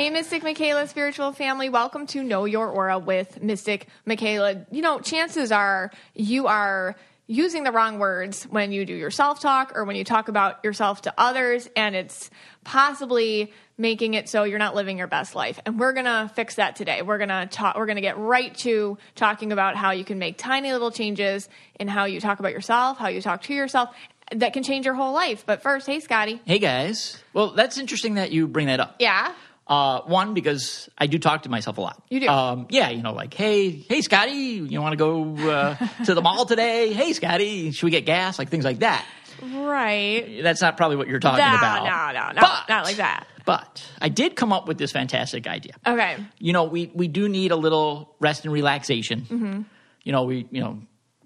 Hey, Mystic Michaela spiritual family. Welcome to Know Your Aura with Mystic Michaela. You know, chances are you are using the wrong words when you do your self-talk or when you talk about yourself to others, and it's possibly making it so you're not living your best life. And we're going to fix that today. We're going to get right to talking about how you can make tiny little changes in how you talk about yourself, how you talk to yourself, that can change your whole life. But first, hey, Scotty. Hey, guys. Well, that's interesting that you bring that up. Yeah. One, because I do talk to myself a lot. You do? Yeah, you know, like, hey, Scotty, you want to go to the mall today? Hey, Scotty, should we get gas? Like, things like that. Right. That's not probably what you're talking about. No, but, not like that. But I did come up with this fantastic idea. Okay. You know, we do need a little rest and relaxation. Mm-hmm. You know,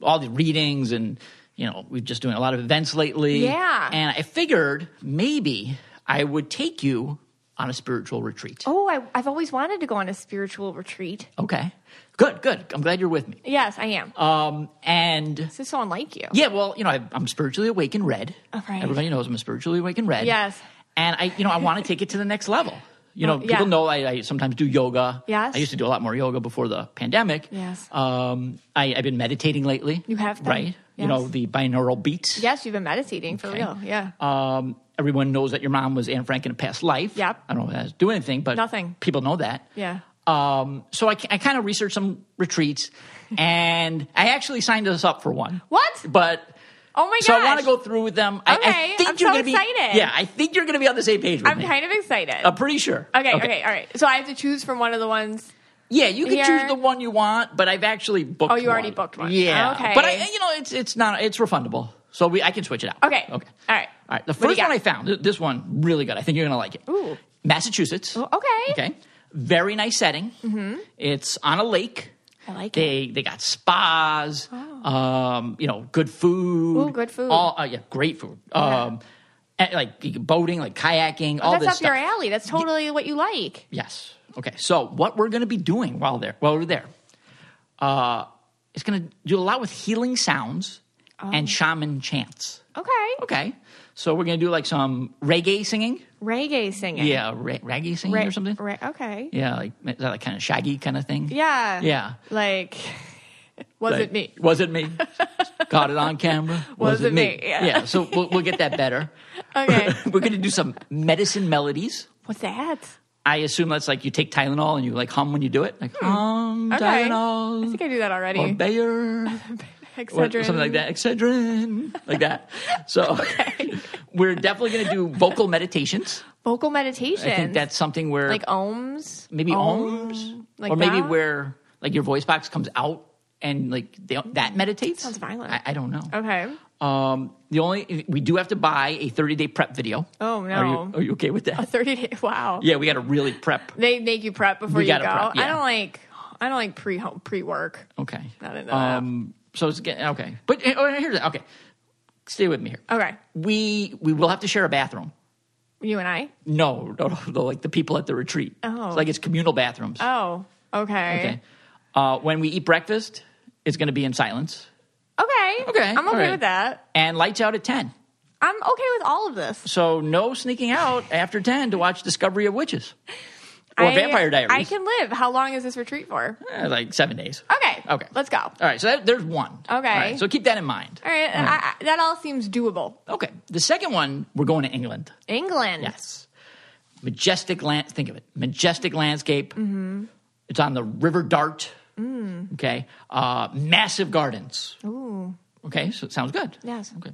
all the readings and, you know, we're just doing a lot of events lately. Yeah. And I figured maybe I would take you on a spiritual retreat. Oh, I've always wanted to go on a spiritual retreat. Okay. Good. I'm glad you're with me. Yes, I am. And this is so unlike you. Yeah, well, you know, I'm spiritually awake and red. All right. Everybody knows I'm spiritually awake and red. Yes. And I want to take it to the next level. You know, people know I sometimes do yoga. Yes. I used to do a lot more yoga before the pandemic. Yes. I've been meditating lately. You have been. Right. Yes. You know, the binaural beats. Yes, you've been meditating for real. Yeah. Everyone knows that your mom was Anne Frank in a past life. Yep. I don't know if that's doing anything, but people know that. Yeah. So I kind of researched some retreats, and I actually signed us up for one. What? But oh my gosh! So I want to go through with them. Okay. I'm so excited. Yeah, I think you're going to be on the same page with me. I'm kind of excited. I'm pretty sure. Okay, all right. So I have to choose from one of the ones. Yeah, you can choose the one you want, but I've actually booked one. Oh, you already booked one. Yeah. Okay. But it's refundable. So I can switch it out. Okay. All right. The first one I found, this one, really good. I think you're going to like it. Ooh. Massachusetts. Ooh, okay. Okay. Very nice setting. Mm-hmm. It's on a lake. I like it. They got spas. Oh. You know, good food. Ooh, good food. All, yeah, great food. Yeah. Like boating, like kayaking, all this stuff. That's up your alley. That's totally what you like. Yes. Okay. So what we're going to be doing while we're there, it's going to do a lot with healing sounds. Oh. And shaman chants. Okay. So we're going to do like some reggae singing. Yeah, reggae singing or something. Okay. Yeah, like is that like kind of shaggy kind of thing? Yeah. Yeah. Like, was it me? Caught it on camera. Was it me? Yeah, so we'll get that better. Okay. We're going to do some medicine melodies. What's that? I assume that's like you take Tylenol and you like hum when you do it. Like, Tylenol. I think I do that already. Or Bayer. Excedrin. Or something like that. Excedrin. Like that. So we're definitely going to do vocal meditations. I think that's something where... Like ohms? Maybe ohms. Like or maybe that? Where like your voice box comes out and like that meditates. Sounds violent. I don't know. Okay. We do have to buy a 30-day prep video. Oh, no. Are you okay with that? A 30-day? Wow. Yeah, we got to really prep. They make you prep before you go. Prep, yeah. I don't like pre-work. Okay. Not into that. So it's getting okay, but here's okay. Stay with me here. Okay, we will have to share a bathroom. You and I? No, like the people at the retreat. Oh, it's like it's communal bathrooms. Oh, okay. When we eat breakfast, it's going to be in silence. Okay, I'm okay with that. And lights out at 10. I'm okay with all of this. So no sneaking out after 10 to watch Discovery of Witches. Or Vampire Diaries. I can live. How long is this retreat for? Like 7 days. Okay. Let's go. All right. So there's one. Okay. All right, so keep that in mind. All right. That all seems doable. Okay. The second one, we're going to England. Yes. Majestic land. Think of it. Majestic landscape. Mm-hmm. It's on the River Dart. Mm. Okay. Massive gardens. Ooh. Okay. So it sounds good. Yes. Okay.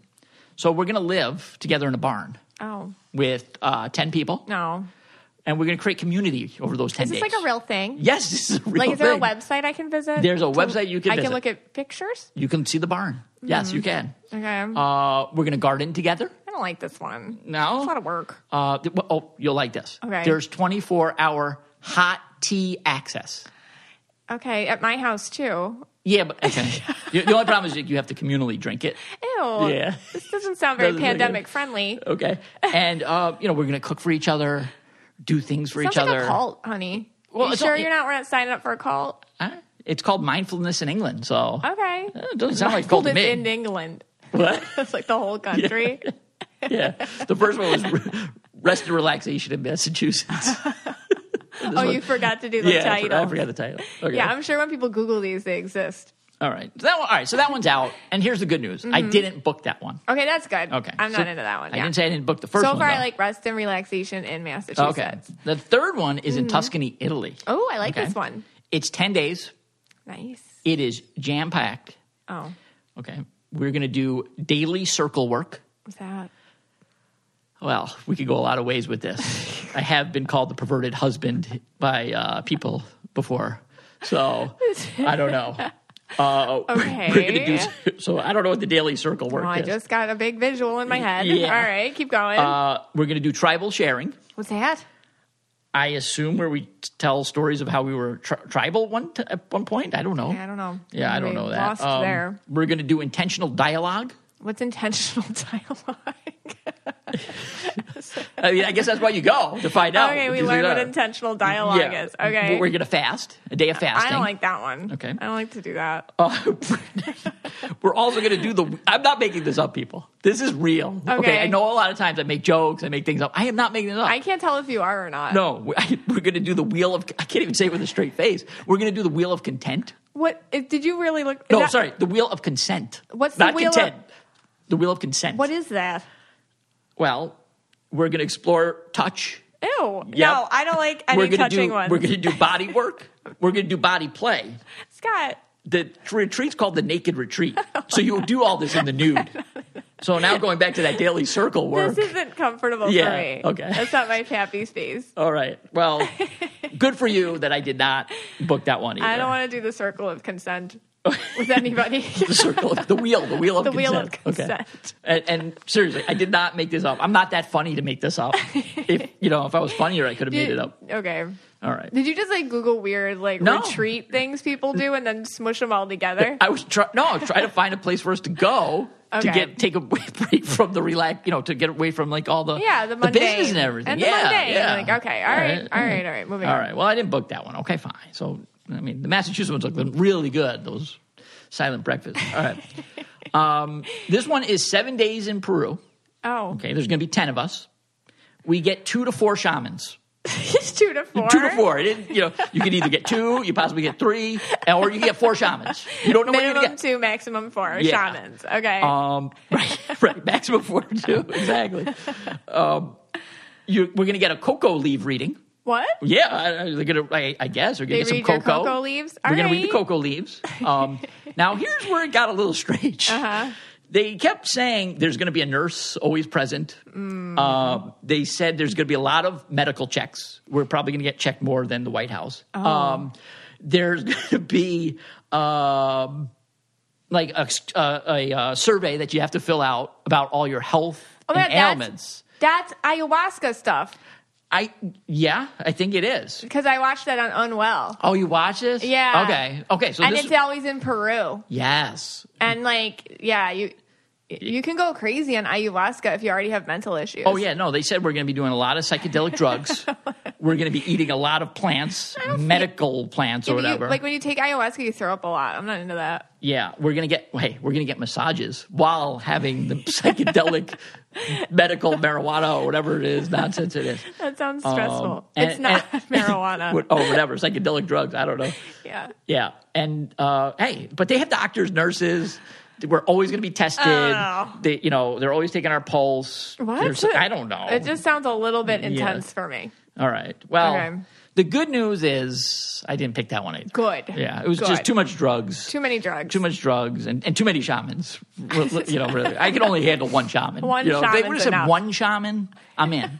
So we're going to live together in a barn. Oh. With 10 people. No. And we're going to create community over those 10 days. Is this like a real thing? Yes, this is a real thing. Like, is there a website I can visit? There's a website you can visit. I can look at pictures? You can see the barn. Mm-hmm. Yes, you can. Okay. We're going to garden together. I don't like this one. No? It's a lot of work. You'll like this. Okay. There's 24-hour hot tea access. Okay, at my house, too. Yeah, but okay. The only problem is you have to communally drink it. Ew. Yeah. This doesn't sound very pandemic-friendly. Okay. And, we're going to cook for each other. Do things for each other. Sounds like a cult, honey. Well, you sure we're not signing up for a cult? It's called mindfulness in England, so. Okay. It doesn't sound like cult to me. Mindfulness in England. What? That's like the whole country. Yeah. The first one was rest and relaxation in Massachusetts. You forgot to do the title. I forgot the title. Okay. Yeah, I'm sure when people Google these, they exist. All right. So that one, all right. So that one's out. And here's the good news. Mm-hmm. I didn't book that one. Okay, that's good. Okay. I'm not into that one. I didn't say I didn't book the first one. So far, I like rest and relaxation in Massachusetts. Okay. The third one is in Tuscany, Italy. Oh, I like this one. It's 10 days. Nice. It is jam-packed. Oh. Okay. We're going to do daily circle work. What's that? Well, we could go a lot of ways with this. I have been called the perverted husband by people before. So I don't know. Okay. We're gonna do, so I don't know what the daily circle work is. I just got a big visual in my head. Yeah. All right, keep going. We're going to do tribal sharing. What's that? I assume where we tell stories of how we were tribal at one point. I don't know. Yeah, I don't know. Yeah, I don't know that. Lost there. We're going to do intentional dialogue. What's intentional dialogue? I mean, I guess that's why you go to find out. Okay, we learn what intentional dialogue is. Okay. We're going to fast, a day of fasting. I don't like that one. Okay. I don't like to do that. We're also going to do I'm not making this up, people. This is real. Okay. I know a lot of times I make jokes, I make things up. I am not making it up. I can't tell if you are or not. No, we're going to do the wheel of, I can't even say it with a straight face. We're going to do the wheel of content. What? Did you really look? No, sorry. The wheel of consent. What's the wheel of consent? The wheel of consent. What is that? Well, we're going to explore touch. Ew. Yep. No, I don't like any touching ones. We're going to do body work. We're going to do body play. Scott. The retreat's called the Naked Retreat. So you'll do all this in the nude. So now going back to that daily circle work. This isn't comfortable for me. Okay. That's not my happy space. All right. Well, good for you that I did not book that one either. I don't want to do the circle of consent. With anybody. The wheel of consent. Okay. And seriously, I did not make this up. I'm not that funny to make this up. If I was funnier, I could have made it up. Okay. All right. Did you just Google weird retreat things people do and then smush them all together? I was trying to find a place for us to go to take a break from the relax, to get away from all the business and everything. And the mundane. Yeah. All right. Moving on. All right. Well, I didn't book that one. Okay, fine. So. I mean, the Massachusetts ones look really good, those silent breakfasts. All right. This one is 7 days in Peru. Oh. Okay, there's going to be 10 of us. We get 2 to 4 shamans. It's 2 to 4? 2 to 4. You can either get 2, you possibly get 3, or you can get 4 shamans. You don't know what you're going to get. Minimum 2, maximum 4 shamans. Okay. Right. Maximum 4 or 2. Exactly. We're going to get a cocoa leaf reading. What? Yeah, I guess we're going to get some cocoa. Cocoa leaves? We're going to read the cocoa leaves. Now, here's where it got a little strange. Uh-huh. They kept saying there's going to be a nurse always present. Mm. They said there's going to be a lot of medical checks. We're probably going to get checked more than the White House. Oh. There's going to be a survey that you have to fill out about all your health and ailments. That's ayahuasca stuff. I think it is. Because I watched that on Unwell. Oh, you watch this? Yeah. Okay. So it's always in Peru. Yes. And you can go crazy on ayahuasca if you already have mental issues. Oh yeah, no. They said we're going to be doing a lot of psychedelic drugs. We're going to be eating a lot of plants, plants or whatever. When you take ayahuasca, you throw up a lot. I'm not into that. Yeah, we're going to get massages while having the psychedelic medical marijuana or whatever it is, nonsense it is. That sounds stressful. It's not marijuana. Oh, whatever, psychedelic drugs. I don't know. Yeah. Yeah, and but they have doctors, nurses. We're always going to be tested. Oh. They're always taking our pulse. What? I don't know. It just sounds a little bit intense for me. All right. Well, The good news is I didn't pick that one either. Good. Yeah. It was just too much drugs. Too many drugs. Too much drugs and too many shamans. Really. I can only handle one shaman. One shaman. If they would have said one shaman, I'm in.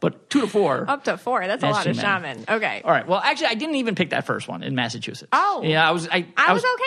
But 2 to 4. Up to 4. That's a lot of shaman. Okay. All right. Well, actually, I didn't even pick that first one in Massachusetts. Oh. Yeah. I was okay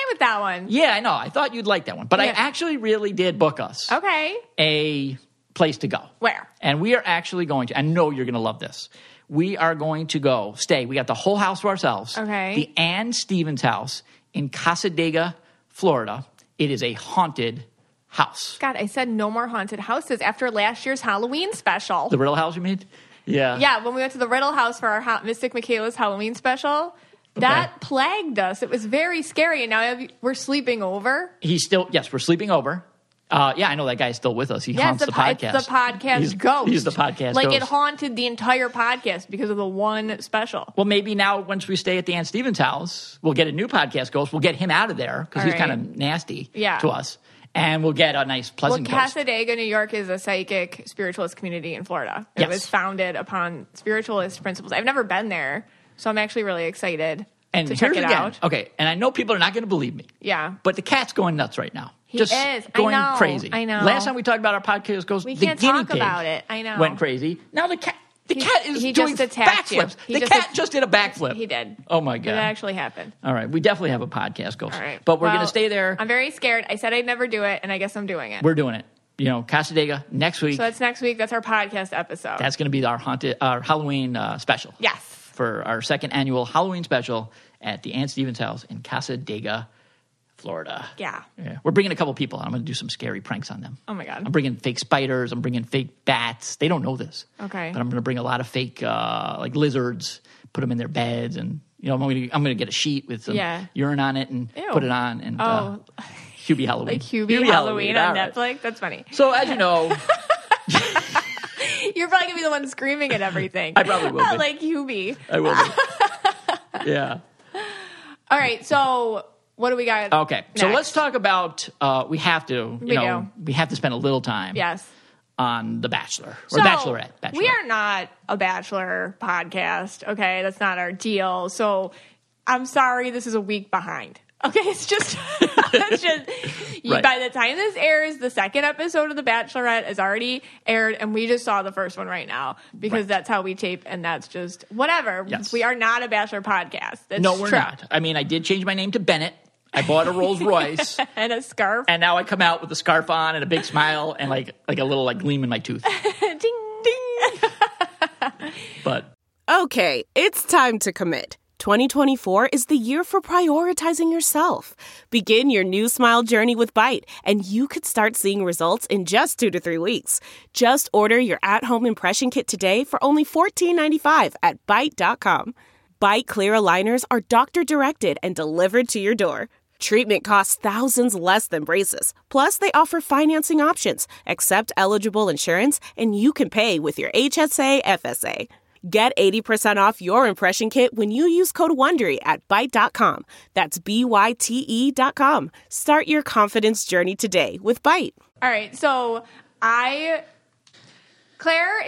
with that one. Yeah, I know. I thought you'd like that one. But I actually really did book us. Okay. A place to go. Where? And we are actually going to, I know you're going to love this. We are going to go stay. We got the whole house to ourselves. Okay. The Anne Stevens house in Cassadaga, Florida. It is a haunted house. God, I said no more haunted houses after last year's Halloween special. The Riddle House, you mean? Yeah. Yeah, when we went to the Riddle House for our Mystic Michaela's Halloween special, that plagued us. It was very scary. And now we're sleeping over. We're sleeping over. Yeah, I know that guy's still with us. He haunts the podcast. It's the podcast ghost. He's the podcast ghost. It haunted the entire podcast because of the one special. Well, maybe now once we stay at the Anne Stevens house, we'll get a new podcast ghost. We'll get him out of there because he's kind of nasty to us. And we'll get a nice, pleasant ghost. Cassadaga, New York is a psychic spiritualist community in Florida. It was founded upon spiritualist principles. I've never been there, so I'm actually really excited to check it out. Okay, and I know people are not going to believe me. Yeah. But the cat's going nuts right now. He is going crazy. I know. Last time we talked about our podcast goes, the guinea pig about it. I know. Went crazy. Now the cat is doing backflips. The cat just did a backflip. He did. Oh my God. It actually happened. All right. We definitely have a podcast ghost. All right. But we're going to stay there. I'm very scared. I said I'd never do it, and I guess I'm doing it. We're doing it. You know, Cassadaga next week. So that's next week. That's our podcast episode. That's going to be our Halloween special. Yes. For our second annual Halloween special at the Anne Stevens house in Cassadaga, Florida. Yeah. We're bringing a couple people. I'm going to do some scary pranks on them. Oh, my God. I'm bringing fake spiders. I'm bringing fake bats. They don't know this. Okay. But I'm going to bring a lot of fake, like, lizards, put them in their beds. And, you know, I'm going to get a sheet with some urine on it and put it on. And Hubie Halloween. Like Hubie Halloween on Netflix? That's funny. So, as you know... You're probably going to be the one screaming at everything. I probably will be. Like Hubie. I will be. Yeah. All right, so... What do we got? Okay, next? So let's talk about. We have to spend a little time. Yes. On The Bachelor or Bachelorette. We are not a Bachelor podcast. Okay, that's not our deal. So I'm sorry, this is a week behind. Okay, it's just by the time this airs, the second episode of The Bachelorette is already aired, and we just saw the first one right now because that's how we tape, and that's just whatever. Yes. We are not a Bachelor podcast. That's we're not. I mean, I did change my name to Bennett. I bought a Rolls Royce and a scarf, and now I come out with a scarf on and a big smile and like a little gleam in my tooth. Ding ding. But okay, it's time to commit. 2024 is the year for prioritizing yourself. Begin your new smile journey with Byte, and you could start seeing results in just 2 to 3 weeks. Just order your at-home impression kit today for only $14.95 at Byte.com. Bite Clear Aligners are doctor-directed and delivered to your door. Treatment costs thousands less than braces. Plus, they offer financing options, accept eligible insurance, and you can pay with your HSA, FSA. Get 80% off your impression kit when you use code WONDERY at Byte.com. That's BYTE.com. Start your confidence journey today with Byte. All right, so Claire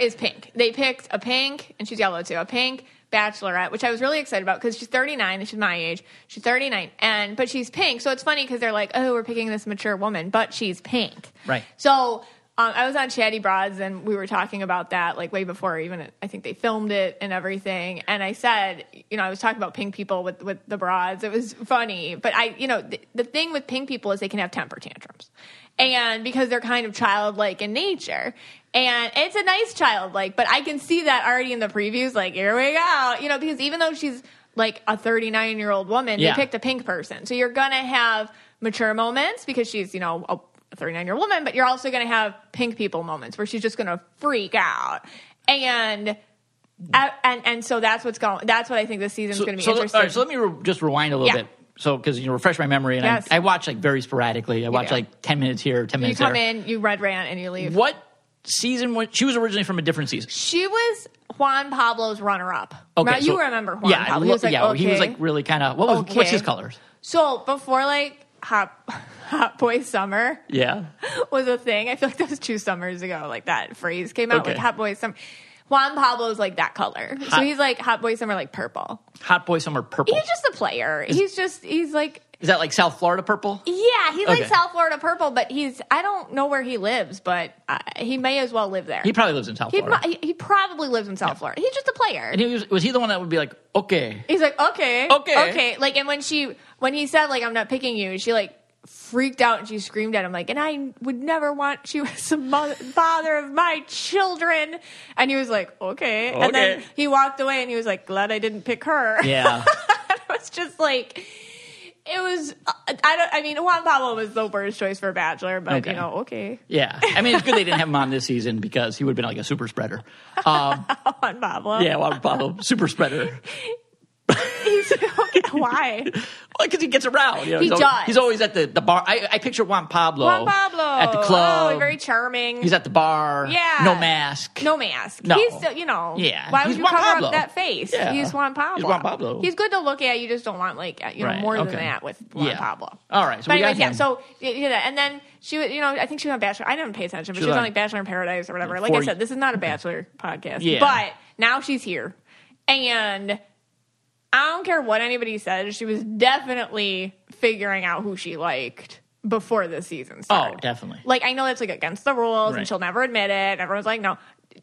is pink. They picked a pink, and she's yellow too, a pink Bachelorette, which I was really excited about because she's 39 and she's my age. She's 39, but she's pink. So it's funny because they're like, oh, we're picking this mature woman, but she's pink. Right. So I was on Chatty Broads and we were talking about that like way before even I think they filmed it and everything. And I said, you know, I was talking about pink people with the broads. It was funny, but the thing with pink people is they can have temper tantrums, and because they're kind of childlike in nature. And it's a nice childlike, but I can see that already in the previews, like, here we go. You know, because even though she's like a 39-year-old woman, they picked a pink person. So you're going to have mature moments because she's, you know, a 39-year-old woman, but you're also going to have pink people moments where she's just going to freak out. And so that's what I think this season's going to be interesting. All right, so let me just rewind a little bit. So, because, you know, refresh my memory, and I watch, like, very sporadically. I watch, like, 10 minutes here, 10 minutes there. You come in, you red rant, and you leave. What season was she? Was originally from a different season. She was Juan Pablo's runner-up. Okay, now, you remember Juan Pablo? He was like really kind of. What's his colors? So before like hot boy summer, was a thing. I feel like that was 2 summers ago. Like that phrase came out with hot boy summer. Juan Pablo's like that color, so he's like hot boy summer, like purple. Hot boy summer purple. He's just a player. He's like. Is that like South Florida purple? Yeah, he's like South Florida purple, but I don't know where he lives, but he may as well live there. He probably lives in South Florida. He probably lives in South Florida. He's just a player. And was he the one that would be like, okay? He's like, okay. Like, and when he said like, I'm not picking you, she like freaked out and she screamed at him like, and I would never want you as the father of my children. And he was like, okay. And then he walked away and he was like, glad I didn't pick her. Yeah. It was just like. It was, Juan Pablo was the worst choice for a Bachelor, but, okay. Yeah. I mean, it's good they didn't have him on this season because he would have been like a super spreader. Juan Pablo. Yeah, Juan Pablo, super spreader. He's, okay, Why? Well, because he gets around. You know, he does. He's always at the bar. I picture Juan Pablo at the club. Oh, very charming. He's at the bar. Yeah. No mask. No. He's, you know. Yeah. Why would you cover up that face? Yeah. He's Juan Pablo. He's good to look at. You just don't want more than that with Juan Pablo. All right. So but anyways, yeah. So and then she was, I think she was on Bachelor. I didn't pay attention, but she was on Bachelor in Paradise or whatever. Like I said, this is not a Bachelor podcast. Yeah. But now she's here, and I don't care what anybody says. She was definitely figuring out who she liked before the season started. Oh, definitely. Like, I know that's, against the rules, and she'll never admit it. Everyone's like, no.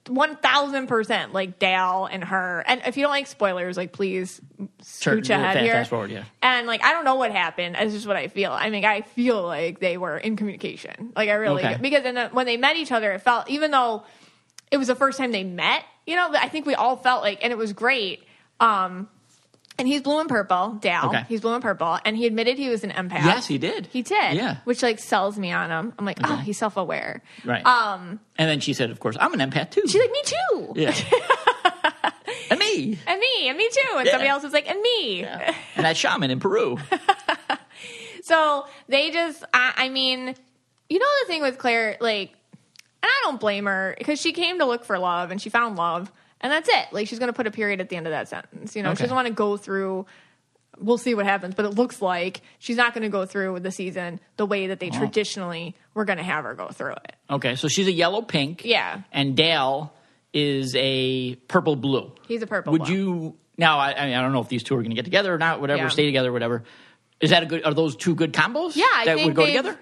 1,000%, Dale and her. And if you don't like spoilers, please scooch ahead here. Fast forward, yeah. And, I don't know what happened. That's just what I feel. I mean, I feel like they were in communication. I really... Okay. Because when they met each other, it felt... Even though it was the first time they met, I think we all felt and it was great. And he's blue and purple, Dale. Okay. He's blue and purple. And he admitted he was an empath. Yes, he did. Yeah. Which, sells me on him. I'm like, okay. Oh, he's self-aware. Right. And then she said, of course, I'm an empath, too. She's like, me, too. Yeah. And me. And me. And me, too. And somebody else was like, and me. Yeah. And that shaman in Peru. So they just, the thing with Claire, and I don't blame her because she came to look for love and she found love. And that's it. She's going to put a period at the end of that sentence. She doesn't want to go through, we'll see what happens, but it looks like she's not going to go through the season the way that they traditionally were going to have her go through it. Okay, so she's a yellow-pink. Yeah. And Dale is a purple-blue. He's a purple-blue. Would you, now, I don't know if these two are going to get together or not, whatever, stay together, whatever. Is that are those two good combos? Yeah, I think that would go together?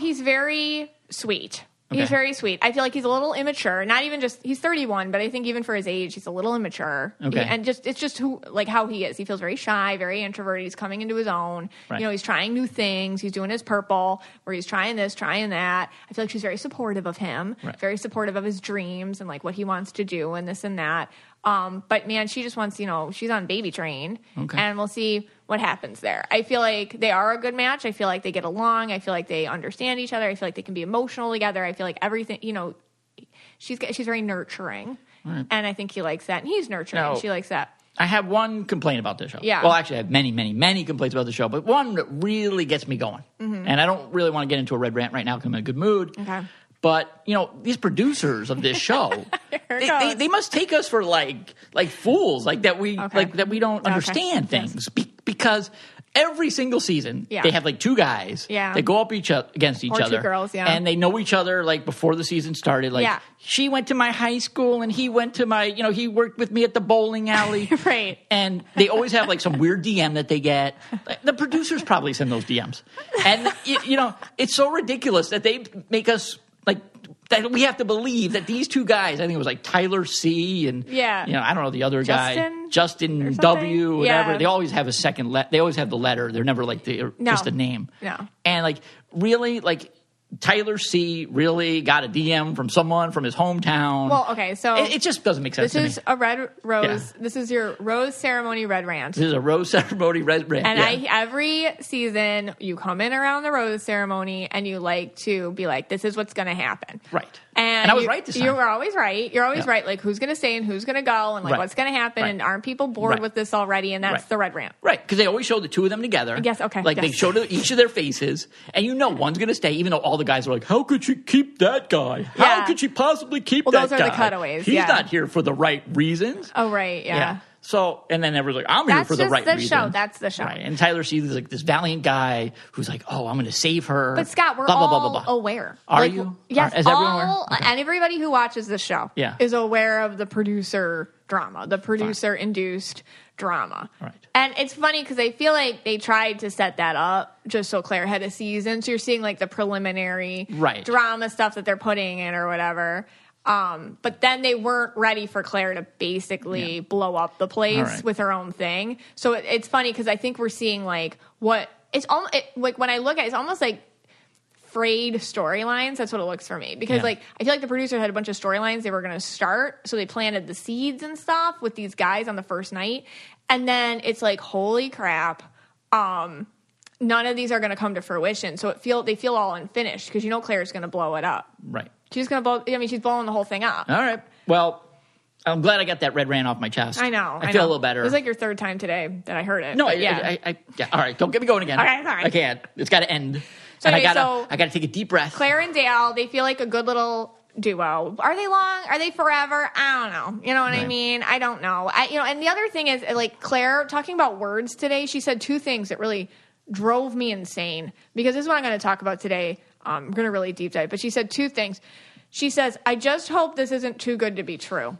He's very sweet. Okay. He's very sweet. I feel like he's a little immature. Not even just he's 31, but I think even for his age, he's a little immature. Okay, and it's just who how he is. He feels very shy, very introverted. He's coming into his own. Right. He's trying new things. He's doing his purple, where he's trying this, trying that. I feel like she's very supportive of him, very supportive of his dreams and what he wants to do and this and that. But man, she just wants she's on baby train, and we'll see what happens there. I feel like they are a good match. I feel like they get along. I feel like they understand each other. I feel like they can be emotional together. I feel like everything, she's very nurturing. Right. And I think he likes that. And he's nurturing. Now, and she likes that. I have one complaint about this show. Yeah. Well, actually, I have many, many, many complaints about the show. But one that really gets me going. Mm-hmm. And I don't really want to get into a red rant right now because I'm in a good mood. Okay. But, these producers of this show, they must take us for like fools, that we don't understand things because every single season they have two guys that go up against each other, two girls, and they know each other before the season started. She went to my high school and he went to my, he worked with me at the bowling alley, right? And they always have some weird DM that they get. The producers probably send those DMs, and it's so ridiculous that they make us. That we have to believe that these two guys, I think it was Tyler C and I don't know the other guy, Justin W, whatever. Yeah. They always have a second letter. They always have the letter. They're never just a name. No. And really Tyler C really got a DM from someone from his hometown. Well, okay, so it just doesn't make sense to me. This is a red rose. Yeah. This is your rose ceremony red rant. This is a rose ceremony red rant. And every season you come in around the rose ceremony and you like to be this is what's going to happen. Right. And I was right this time. You were always right. You're always right. Who's going to stay and who's going to go and what's going to happen and aren't people bored with this already? And that's the red rant. Right. Because they always show the two of them together. Yes. Okay. They show each of their faces and one's going to stay even though all the guys are like, how could she keep that guy? How could she possibly keep that guy? Those are the cutaways. He's not here for the right reasons. Oh, right. Yeah. So, and then everyone's like, I'm here for the right reason. That's the show. Right. And Tyler C is this valiant guy who's I'm going to save her. But Scott, we're all aware. Are you? Yes. Is everyone aware? And everybody who watches this show is aware of the producer drama, the producer-induced drama. Right. And it's funny because I feel like they tried to set that up just so Claire had a season. So you're seeing the preliminary drama stuff that they're putting in or whatever. But then they weren't ready for Claire to basically blow up the place with her own thing. So it's funny because I think we're seeing when I look at it, it's almost frayed storylines. That's what it looks for me because I feel like the producer had a bunch of storylines they were going to start. So they planted the seeds and stuff with these guys on the first night. And then it's holy crap. None of these are going to come to fruition. So they feel all unfinished because Claire's going to blow it up. Right. She's blowing the whole thing up. All right. Well, I'm glad I got that red ran off my chest. I know. I feel a little better. It was like your third time today that I heard it. No, yeah. All right. Don't get me going again. All right. Sorry. I can't. It's got to end. So anyway, I gotta take a deep breath. Claire and Dale, they feel like a good little duo. Are they long? Are they forever? I don't know. You know what I mean? I don't know. And the other thing is, like, Claire talking about words today, she said two things that really drove me insane, because this is what I'm going to talk about today. I'm going to really deep dive. But she said two things. She says, I just hope this isn't too good to be true.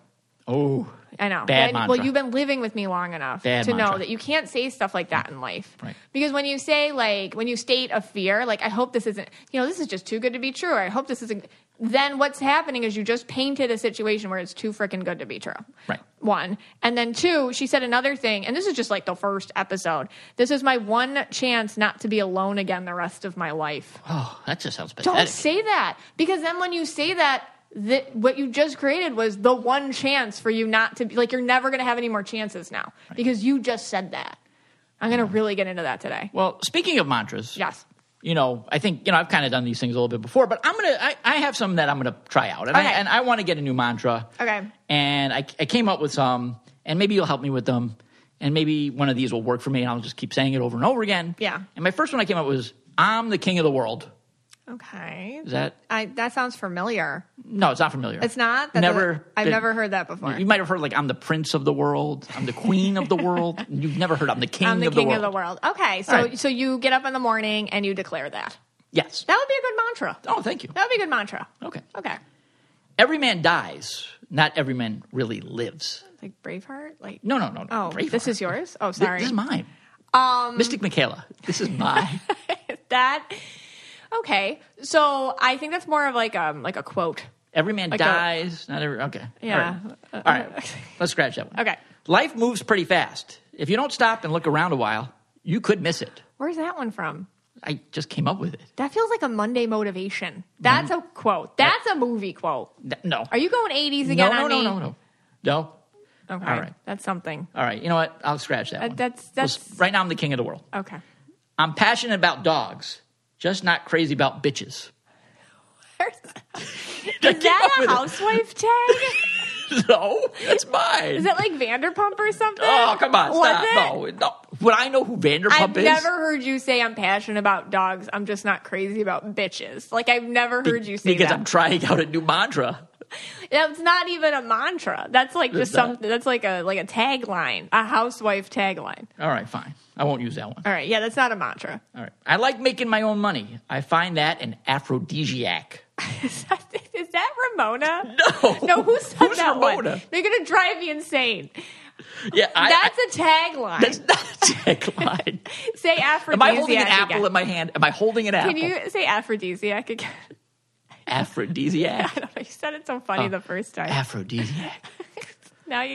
Oh, I know. Bad mantra. Well, you've been living with me long enough know that you can't say stuff like that in life. Right. Because when you say, like, when you state a fear, like, I hope this isn't, this is just too good to be true. Or, I hope this isn't. Then what's happening is you just painted a situation where it's too freaking good to be true. Right. One. And then two, she said another thing, and this is just like the first episode. This is my one chance not to be alone again the rest of my life. Oh, that just sounds pathetic. Don't say that. Because then when you say that, what you just created was the one chance for you not to be, like, you're never going to have any more chances now because you just said that. I'm going to really get into that today. Well, speaking of mantras. Yes. I think, I've kind of done these things a little bit before, but I have some that I'm going to try out. And okay. I want to get a new mantra. Okay. And I came up with some, and maybe you'll help me with them. And maybe one of these will work for me, and I'll just keep saying it over and over again. Yeah. And my first one I came up with was, I'm the king of the world. Okay. Is that? That sounds familiar. No, it's not familiar. It's not? I've never heard that before. You might have heard, like, I'm the prince of the world. I'm the queen of the world. You've never heard I'm the king of the world. Okay. So you get up in the morning and you declare that. Yes. That would be a good mantra. Oh, thank you. That would be a good mantra. Okay. Every man dies. Not every man really lives. Like Braveheart? Like No. Oh, Braveheart. This is yours? Oh, sorry. This is mine. Mystic Michaela. This is mine. That... Okay, so I think that's more of like a quote. Every man dies, not every... Okay. Yeah. All right. Let's scratch that one. Okay. Life moves pretty fast. If you don't stop and look around a while, you could miss it. Where's that one from? I just came up with it. That feels like a Monday motivation. That's a quote. That's a movie quote. No. Are you going 80s again on me? No. Okay. All right. That's something. All right. You know what? I'll scratch that one. That's... Right now I'm the king of the world. Okay. I'm passionate about dogs. Just not crazy about bitches. Is that a housewife tag? No, that's mine. Is it like Vanderpump or something? Oh, come on. Stop. No. Would I know who Vanderpump is? I've never heard you say I'm passionate about dogs. I'm just not crazy about bitches. Like, I've never heard you say that. Because I'm trying out a new mantra. That's not even a mantra. That's like just something. That's like a tagline, a housewife tagline. All right, fine. I won't use that one. All right, yeah, that's not a mantra. All right, I like making my own money. I find that an aphrodisiac. Is that Ramona? No. Who said Who's that Ramona? One? They're gonna drive me insane. Yeah, that's a tagline. That's not a tagline. Say aphrodisiac. Am I holding an apple again? In my hand? Am I holding an apple? Can you say aphrodisiac again? Aphrodisiac. I don't know. You said it so funny the first time. Aphrodisiac.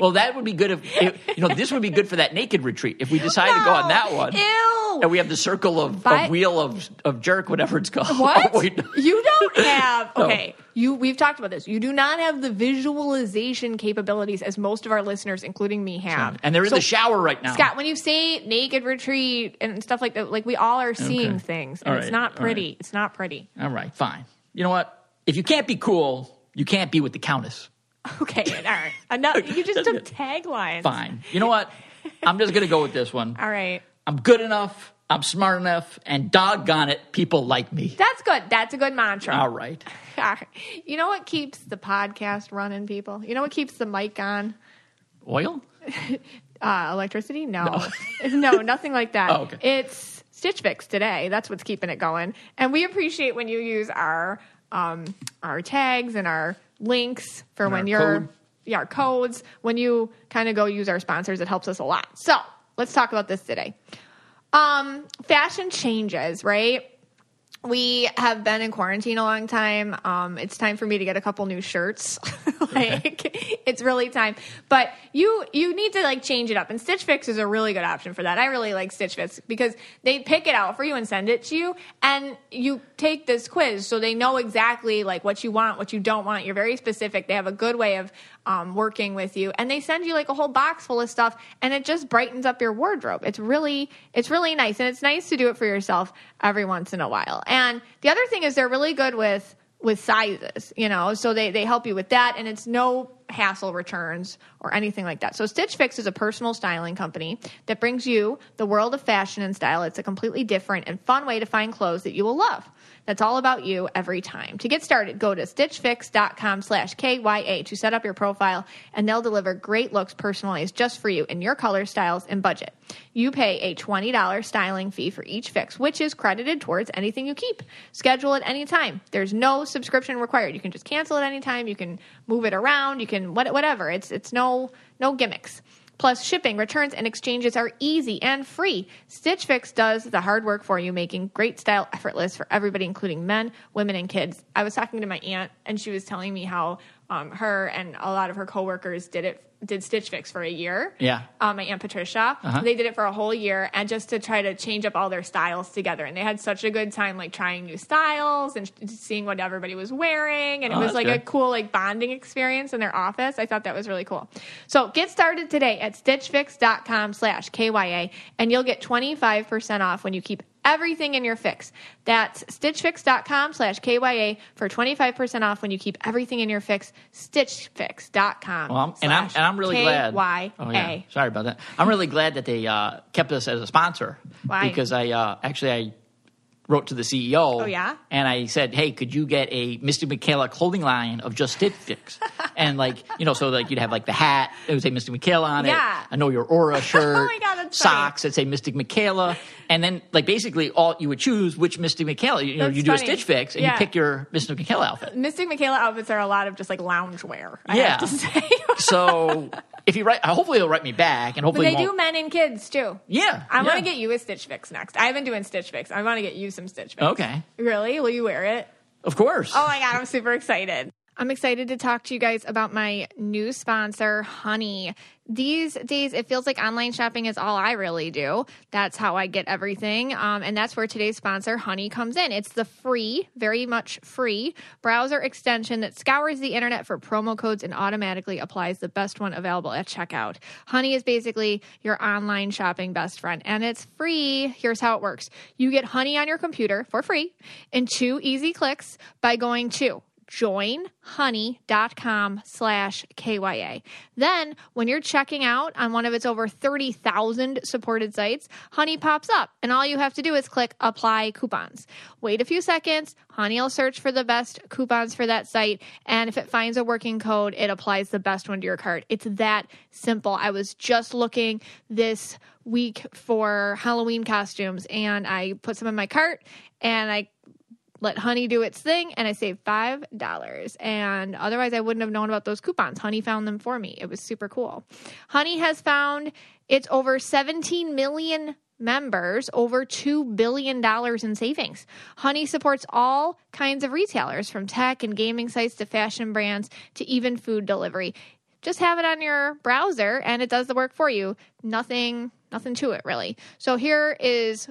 Well, that would be good if this would be good for that naked retreat if we decide to go on that one. Ew. And we have the circle of wheel of jerk, whatever it's called. What? Oh, wait, no. You don't have okay. We've talked about this. You do not have the visualization capabilities as most of our listeners, including me, have. And they're in the shower right now. Scott, when you say naked retreat and stuff like that, like we all are seeing things, and it's not pretty. It's not pretty. All right, fine. You know what? If you can't be cool, you can't be with the Countess. Okay, all right. Enough. You just took taglines. Fine. You know what? I'm just going to go with this one. All right. I'm good enough, I'm smart enough, and doggone it, people like me. That's good. That's a good mantra. All right. All right. You know what keeps the podcast running, people? You know what keeps the mic on? Oil? Electricity? No. No, nothing like that. Oh, okay. It's Stitch Fix today. That's what's keeping it going. And we appreciate when you use our tags and our links for when you're our codes, when you kind of go use our sponsors. It helps us a lot. So let's talk about this today. Fashion changes, right? We have been in quarantine a long time. It's time for me to get a couple new shirts. It's really time. But you need to change it up. And Stitch Fix is a really good option for that. I really like Stitch Fix because they pick it out for you and send it to you. And you take this quiz so they know exactly what you want, what you don't want. You're very specific. They have a good way of working with you. And they send you a whole box full of stuff. And it just brightens up your wardrobe. It's really nice. And it's nice to do it for yourself every once in a while. And the other thing is they're really good with with sizes, you know, so they help you with that, and it's no hassle returns or anything like that. So Stitch Fix is a personal styling company that brings you the world of fashion and style. It's a completely different and fun way to find clothes that you will love. That's all about you every time. To get started, go to stitchfix.com/KYA to set up your profile, and they'll deliver great looks personalized just for you in your color, styles, and budget. You pay a $20 styling fee for each fix, which is credited towards anything you keep. Schedule at any time. There's no subscription required. You can just cancel at any time. You can move it around. You can whatever. It's no gimmicks. Plus, shipping, returns, and exchanges are easy and free. Stitch Fix does the hard work for you, making great style effortless for everybody, including men, women, and kids. I was talking to my aunt, and she was telling me how her and a lot of her coworkers did Stitch Fix for a year. Yeah. My Aunt Patricia. Uh-huh. They did it for a whole year, and just to try to change up all their styles together. And they had such a good time, like, trying new styles and seeing what everybody was wearing. And it was like good. A cool, like, bonding experience in their office. I thought that was really cool. So get started today at stitchfix.com/KYA, and you'll get 25% off when you keep everything in your fix. That's stitchfix.com/KYA for 25% off when you keep everything in your fix. Stitchfix.com. Well, I'm really KYA. Glad. Oh, yeah. Sorry about that. I'm really glad that they kept us as a sponsor. Why? Because I wrote to the CEO. Oh, yeah? And I said, hey, could you get a Mystic Michaela clothing line of just Stitch Fix? And, like, you know, so, like, you'd have, like, the hat. It would say Mystic Michaela on it. A Know Your Aura shirt. Oh, my God, that's socks funny. That say Mystic Michaela. And then, like, basically all you would choose which Mystic Michaela. You know, that's you do funny. A Stitch Fix and you pick your Mystic Michaela outfit. Mystic Michaela outfits are a lot of just, like, loungewear, I have to say. So if you write, hopefully they'll write me back. And hopefully but they do men and kids, too. Yeah. I want to get you a Stitch Fix next. I haven't doing Stitch Fix. I want to get you some Stitch Fix. Okay. Really? Will you wear it? Of course. Oh, my God. I'm super excited. I'm excited to talk to you guys about my new sponsor, Honey. These days, it feels like online shopping is all I really do. That's how I get everything. And that's where today's sponsor, Honey, comes in. It's the free, very much free, browser extension that scours the internet for promo codes and automatically applies the best one available at checkout. Honey is basically your online shopping best friend, and it's free. Here's how it works. You get Honey on your computer for free in 2 easy clicks by going to joinhoney.com/KYA. Then when you're checking out on one of its over 30,000 supported sites, Honey pops up, and all you have to do is click apply coupons. Wait a few seconds. Honey will search for the best coupons for that site, and if it finds a working code, it applies the best one to your cart. It's that simple. I was just looking this week for Halloween costumes, and I put some in my cart, and I let Honey do its thing, and I saved $5. And otherwise, I wouldn't have known about those coupons. Honey found them for me. It was super cool. Honey has found its over 17 million members, over $2 billion in savings. Honey supports all kinds of retailers, from tech and gaming sites to fashion brands to even food delivery. Just have it on your browser, and it does the work for you. Nothing to it, really. So here is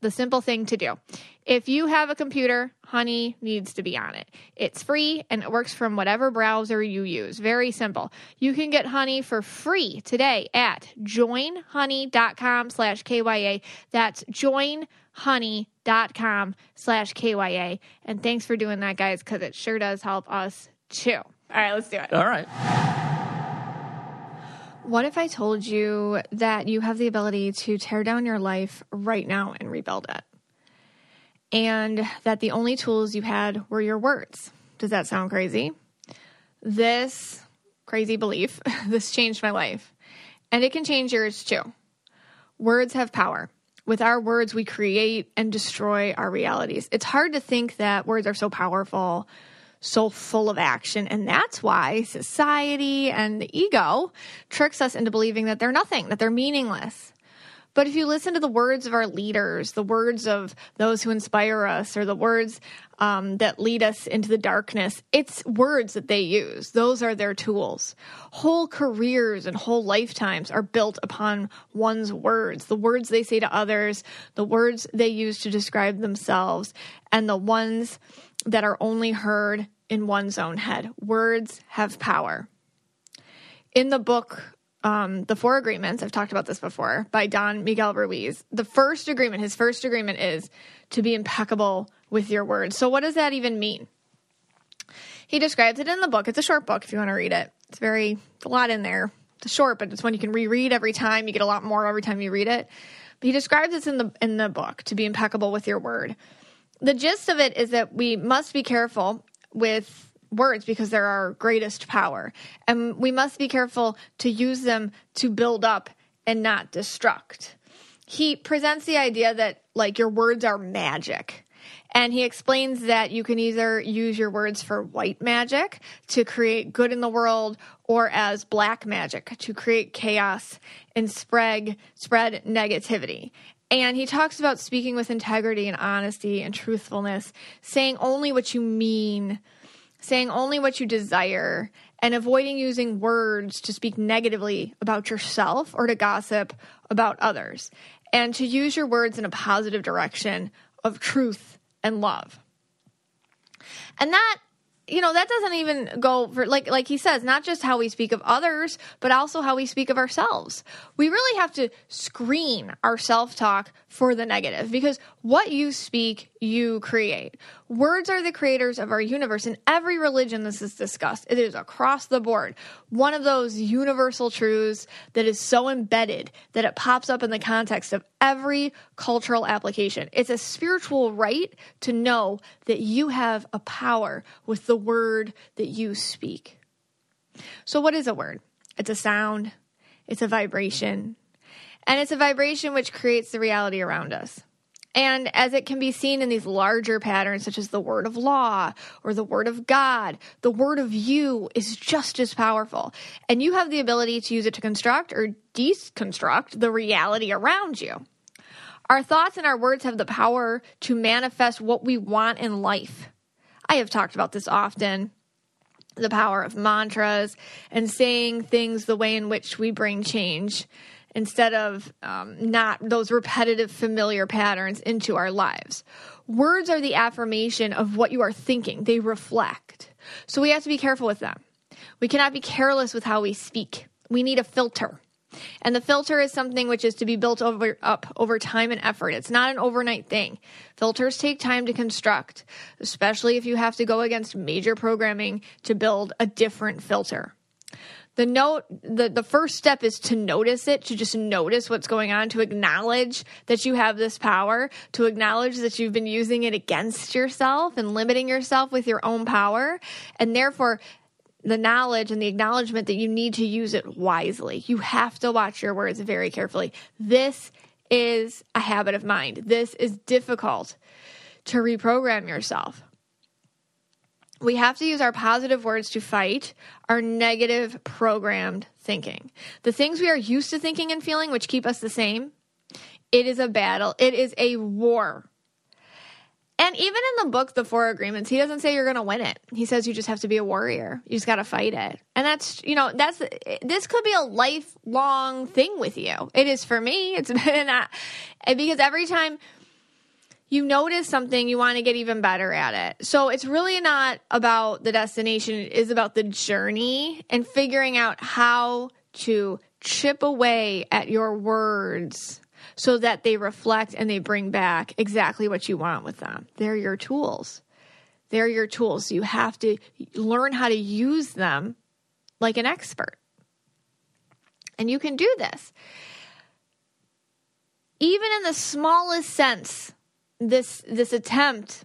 the simple thing to do. If you have a computer, Honey needs to be on it. It's free, and it works from whatever browser you use. Very simple. You can get Honey for free today at joinhoney.com/KYA. That's joinhoney.com/KYA. And thanks for doing that, guys, because it sure does help us too. All right, let's do it. All right. What if I told you that you have the ability to tear down your life right now and rebuild it? And that the only tools you had were your words. Does that sound crazy? This crazy belief, this changed my life. And it can change yours too. Words have power. With our words, we create and destroy our realities. It's hard to think that words are so powerful, so full of action. And that's why society and the ego tricks us into believing that they're nothing, that they're meaningless. But if you listen to the words of our leaders, the words of those who inspire us, or the words that lead us into the darkness, it's words that they use. Those are their tools. Whole careers and whole lifetimes are built upon one's words, the words they say to others, the words they use to describe themselves, and the ones that are only heard in one's own head. Words have power. In the book, The Four Agreements, I've talked about this before, by Don Miguel Ruiz, his first agreement is to be impeccable with your words. So what does that even mean? He describes it in the book. It's a short book if you want to read it. It's a lot in there. It's short, but it's one you can reread every time. You get a lot more every time you read it. But he describes it in the book, to be impeccable with your word. The gist of it is that we must be careful with words because they're our greatest power. And we must be careful to use them to build up and not destruct. He presents the idea that, like, your words are magic. And he explains that you can either use your words for white magic to create good in the world or as black magic to create chaos and spread negativity. And he talks about speaking with integrity and honesty and truthfulness, saying only what you mean, saying only what you desire, and avoiding using words to speak negatively about yourself or to gossip about others, and to use your words in a positive direction of truth and love. And that, you know, that doesn't even go for, like he says, not just how we speak of others, but also how we speak of ourselves. We really have to screen our self-talk for the negative, because what you speak, you create. Words are the creators of our universe. In every religion this is discussed. It is across the board. One of those universal truths that is so embedded that it pops up in the context of every cultural application. It's a spiritual right to know that you have a power with the word that you speak. So what is a word? It's a sound. It's a vibration. And it's a vibration which creates the reality around us. And as it can be seen in these larger patterns, such as the word of law or the word of God, the word of you is just as powerful. And you have the ability to use it to construct or deconstruct the reality around you. Our thoughts and our words have the power to manifest what we want in life. I have talked about this often, the power of mantras and saying things the way in which we bring change, instead of not those repetitive familiar patterns into our lives. Words are the affirmation of what you are thinking. They reflect. So we have to be careful with them. We cannot be careless with how we speak. We need a filter. And the filter is something which is to be built up over time and effort. It's not an overnight thing. Filters take time to construct, especially if you have to go against major programming to build a different filter. The first step is to notice it, to just notice what's going on, to acknowledge that you have this power, to acknowledge that you've been using it against yourself and limiting yourself with your own power, and therefore the knowledge and the acknowledgement that you need to use it wisely. You have to watch your words very carefully. This is a habit of mind. This is difficult to reprogram yourself. We have to use our positive words to fight our negative programmed thinking. The things we are used to thinking and feeling, which keep us the same, it is a battle. It is a war. And even in the book, The Four Agreements, he doesn't say you're going to win it. He says you just have to be a warrior. You just got to fight it. And this could be a lifelong thing with you. It is for me. It's been because every time you notice something, you want to get even better at it. So it's really not about the destination. It is about the journey and figuring out how to chip away at your words so that they reflect and they bring back exactly what you want with them. They're your tools. They're your tools. You have to learn how to use them like an expert. And you can do this. Even in the smallest sense, this attempt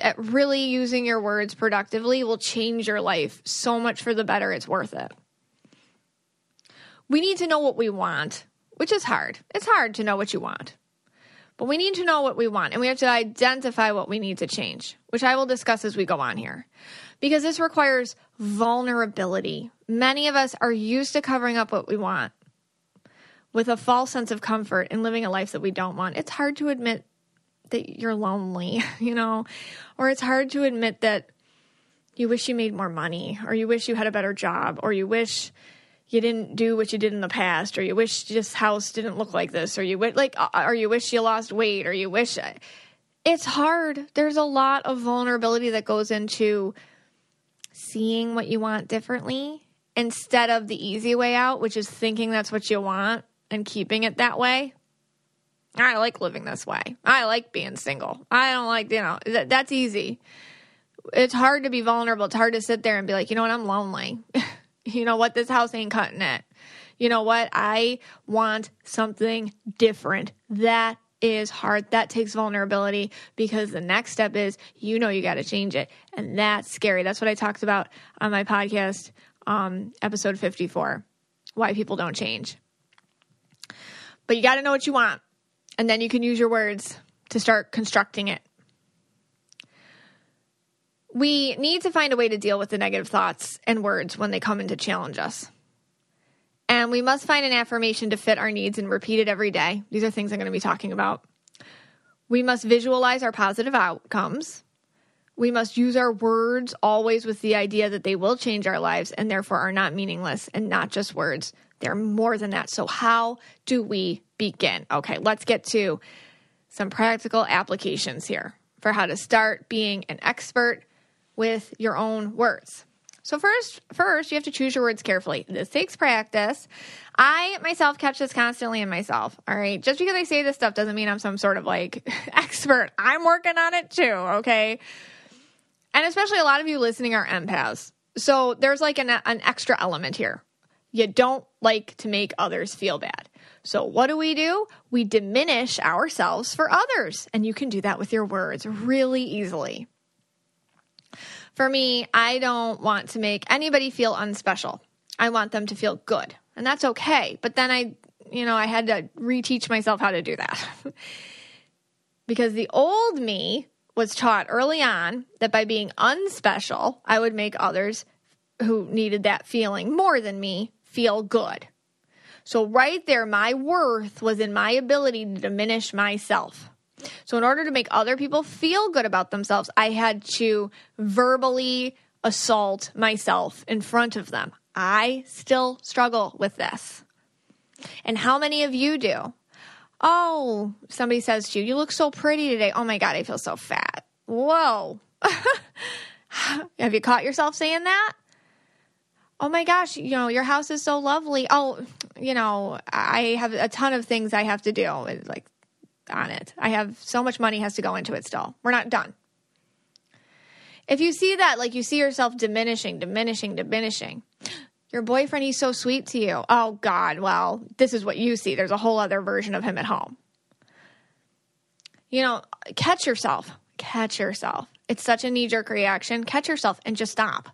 at really using your words productively will change your life so much for the better. It's worth it. We need to know what we want, which is hard. It's hard to know what you want, but we need to know what we want, and we have to identify what we need to change, which I will discuss as we go on here, because this requires vulnerability. Many of us are used to covering up what we want with a false sense of comfort and living a life that we don't want. It's hard to admit that you're lonely, or it's hard to admit that you wish you made more money, or you wish you had a better job, or you wish you didn't do what you did in the past, or you wish this house didn't look like this, or you wish you lost weight, or you wish. It's hard. There's a lot of vulnerability that goes into seeing what you want differently instead of the easy way out, which is thinking that's what you want and keeping it that way. I like living this way. I like being single. I don't like, that's easy. it's hard to be vulnerable. It's hard to sit there and be like, you know what? I'm lonely. You know what? This house ain't cutting it. You know what? I want something different. That is hard. That takes vulnerability, because the next step is, you know, you got to change it. And that's scary. That's what I talked about on my podcast, episode 54, why people don't change. But you got to know what you want. And then you can use your words to start constructing it. We need to find a way to deal with the negative thoughts and words when they come in to challenge us. And we must find an affirmation to fit our needs and repeat it every day. These are things I'm going to be talking about. We must visualize our positive outcomes. We must use our words always with the idea that they will change our lives and therefore are not meaningless and not just words. They're more than that. So how do we begin? Okay, let's get to some practical applications here for how to start being an expert with your own words. So first, you have to choose your words carefully. This takes practice. I myself catch this constantly in myself, all right? Just because I say this stuff doesn't mean I'm some sort of like expert. I'm working on it too, okay? And especially a lot of you listening are empaths. So there's like an extra element here. You don't like to make others feel bad. So what do? We diminish ourselves for others. And you can do that with your words really easily. For me, I don't want to make anybody feel unspecial. I want them to feel good. And that's okay. But then I had to reteach myself how to do that. Because the old me was taught early on that by being unspecial, I would make others who needed that feeling more than me feel good. So right there, my worth was in my ability to diminish myself. So in order to make other people feel good about themselves, I had to verbally assault myself in front of them. I still struggle with this. And how many of you do? Oh, somebody says to you, you look so pretty today. Oh my God, I feel so fat. Whoa. Have you caught yourself saying that? Oh my gosh, you know, your house is so lovely. Oh, you know, I have a ton of things I have to do. It's like, on it. I have so much money has to go into it still. We're not done. If you see that, like you see yourself diminishing. Your boyfriend, he's so sweet to you. Oh God, well, this is what you see. There's a whole other version of him at home. You know, catch yourself. It's such a knee-jerk reaction. Catch yourself and just stop.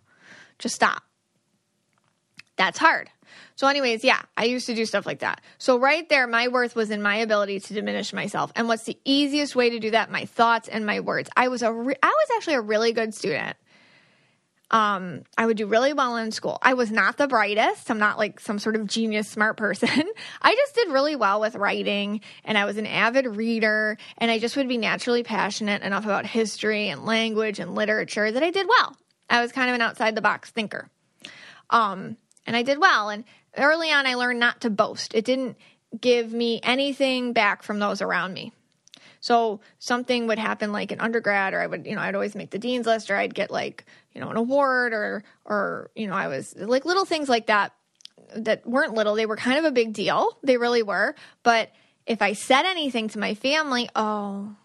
That's hard. So anyways, yeah, I used to do stuff like that. So right there, my worth was in my ability to diminish myself. And what's the easiest way to do that? My thoughts and my words. I was actually a really good student. I would do really well in school. I was not the brightest. I'm not like some sort of genius smart person. I just did really well with writing, and I was an avid reader, and I just would be naturally passionate enough about history and language and literature that I did well. I was kind of an outside-the-box thinker. And I did well, and early on, I learned not to boast. It didn't give me anything back from those around me. So something would happen like in undergrad, or I'd always make the dean's list, or I'd get like, you know, an award, or you know, I was like little things like that weren't little. They were kind of a big deal. They really were. But if I said anything to my family, oh,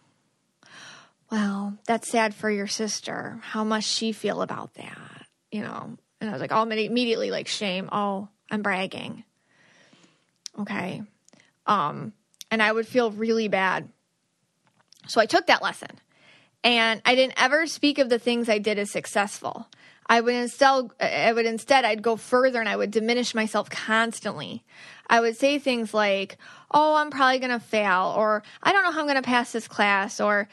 well, that's sad for your sister. How must she feel about that? You know. And I was like, oh, immediately like shame. Oh, I'm bragging. Okay. And I would feel really bad. So I took that lesson, and I didn't ever speak of the things I did as successful. I'd go further, and I would diminish myself constantly. I would say things like, oh, I'm probably going to fail, or I don't know how I'm going to pass this class, or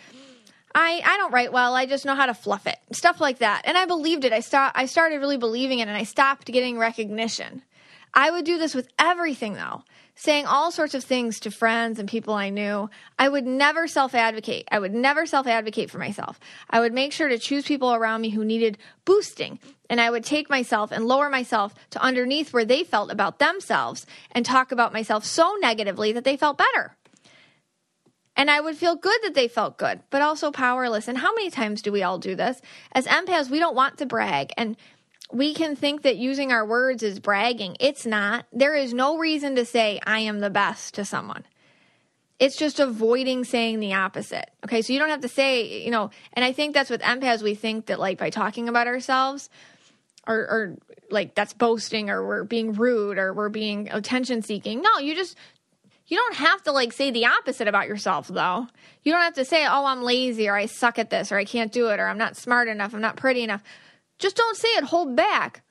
I don't write well. I just know how to fluff it. Stuff like that. And I believed it. I started really believing it, and I stopped getting recognition. I would do this with everything, though, saying all sorts of things to friends and people I knew. I would never self-advocate. I would never self-advocate for myself. I would make sure to choose people around me who needed boosting, and I would take myself and lower myself to underneath where they felt about themselves and talk about myself so negatively that they felt better. And I would feel good that they felt good, but also powerless. And how many times do we all do this? As empaths, we don't want to brag. And we can think that using our words is bragging. It's not. There is no reason to say, I am the best to someone. It's just avoiding saying the opposite. Okay, so you don't have to say, you know, and I think that's with empaths, we think that like by talking about ourselves or like that's boasting or we're being rude or we're being attention seeking. No, you don't have to like say the opposite about yourself though. You don't have to say, oh, I'm lazy or I suck at this or I can't do it or I'm not smart enough, I'm not pretty enough. Just don't say it, hold back.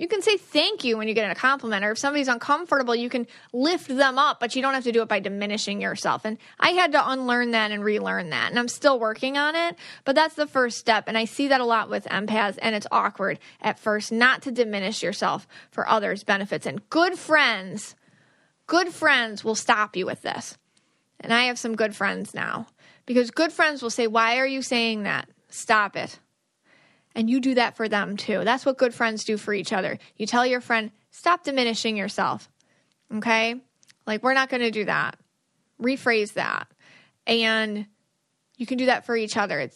You can say thank you when you get a compliment, or if somebody's uncomfortable, you can lift them up, but you don't have to do it by diminishing yourself. And I had to unlearn that and relearn that, and I'm still working on it, but that's the first step. And I see that a lot with empaths, and it's awkward at first not to diminish yourself for others' benefits. And good friends will stop you with this. And I have some good friends now, because good friends will say, why are you saying that? Stop it. And you do that for them too. That's what good friends do for each other. You tell your friend, stop diminishing yourself. Okay? Like, we're not going to do that. Rephrase that. And you can do that for each other.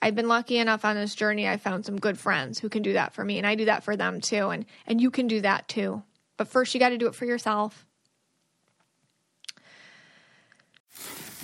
I've been lucky enough on this journey. I found some good friends who can do that for me, and I do that for them too. And you can do that too. But first, you got to do it for yourself.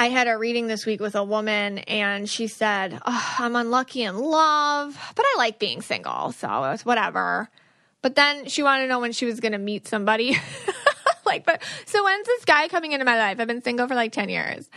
I had a reading this week with a woman, and she said, oh, I'm unlucky in love, but I like being single, so it's whatever. But then she wanted to know when she was going to meet somebody. So when's this guy coming into my life? I've been single for like 10 years.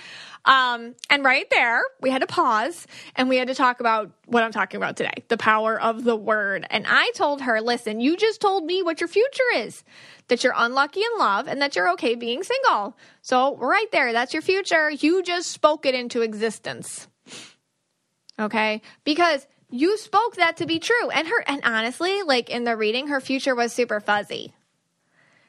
And right there, we had to pause, and we had to talk about what I'm talking about today, the power of the word. And I told her, listen, you just told me what your future is, that you're unlucky in love and that you're okay being single. So right there, that's your future. You just spoke it into existence, okay? Because you spoke that to be true. And honestly, like in the reading, her future was super fuzzy.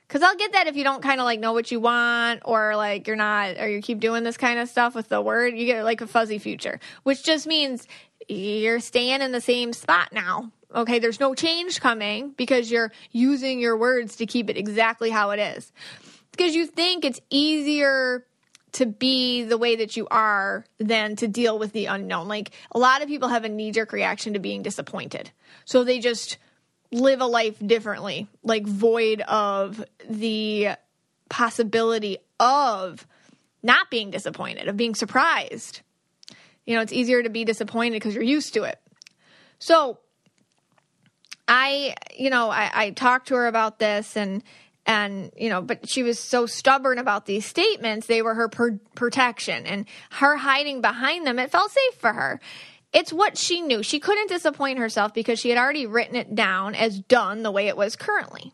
Because I'll get that if you don't kind of like know what you want, or like you're not, or you keep doing this kind of stuff with the word, you get like a fuzzy future, which just means you're staying in the same spot now. Okay, there's no change coming because you're using your words to keep it exactly how it is. Because you think it's easier to be the way that you are than to deal with the unknown. Like a lot of people have a knee-jerk reaction to being disappointed. So they just live a life differently, like void of the possibility of not being disappointed, of being surprised. You know, it's easier to be disappointed because you're used to it. So I talked to her about this and, you know, but she was so stubborn about these statements. They were her protection, and her hiding behind them, it felt safe for her. It's what she knew. She couldn't disappoint herself because she had already written it down as done the way it was currently.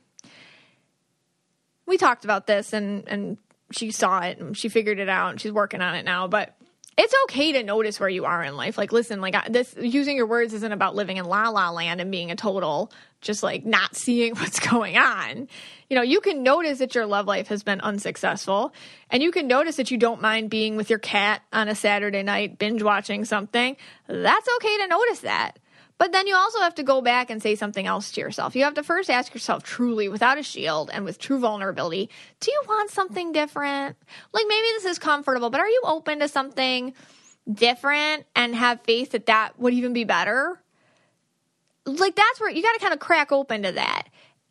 We talked about this and she saw it and she figured it out and she's working on it now. But it's okay to notice where you are in life. Like, listen, like this, using your words isn't about living in la la land and being a total, just like not seeing what's going on. You know, you can notice that your love life has been unsuccessful, and you can notice that you don't mind being with your cat on a Saturday night, binge watching something. That's okay to notice that. But then you also have to go back and say something else to yourself. You have to first ask yourself truly, without a shield and with true vulnerability, do you want something different? Like maybe this is comfortable, but are you open to something different and have faith that that would even be better? Like that's where you got to kind of crack open to that.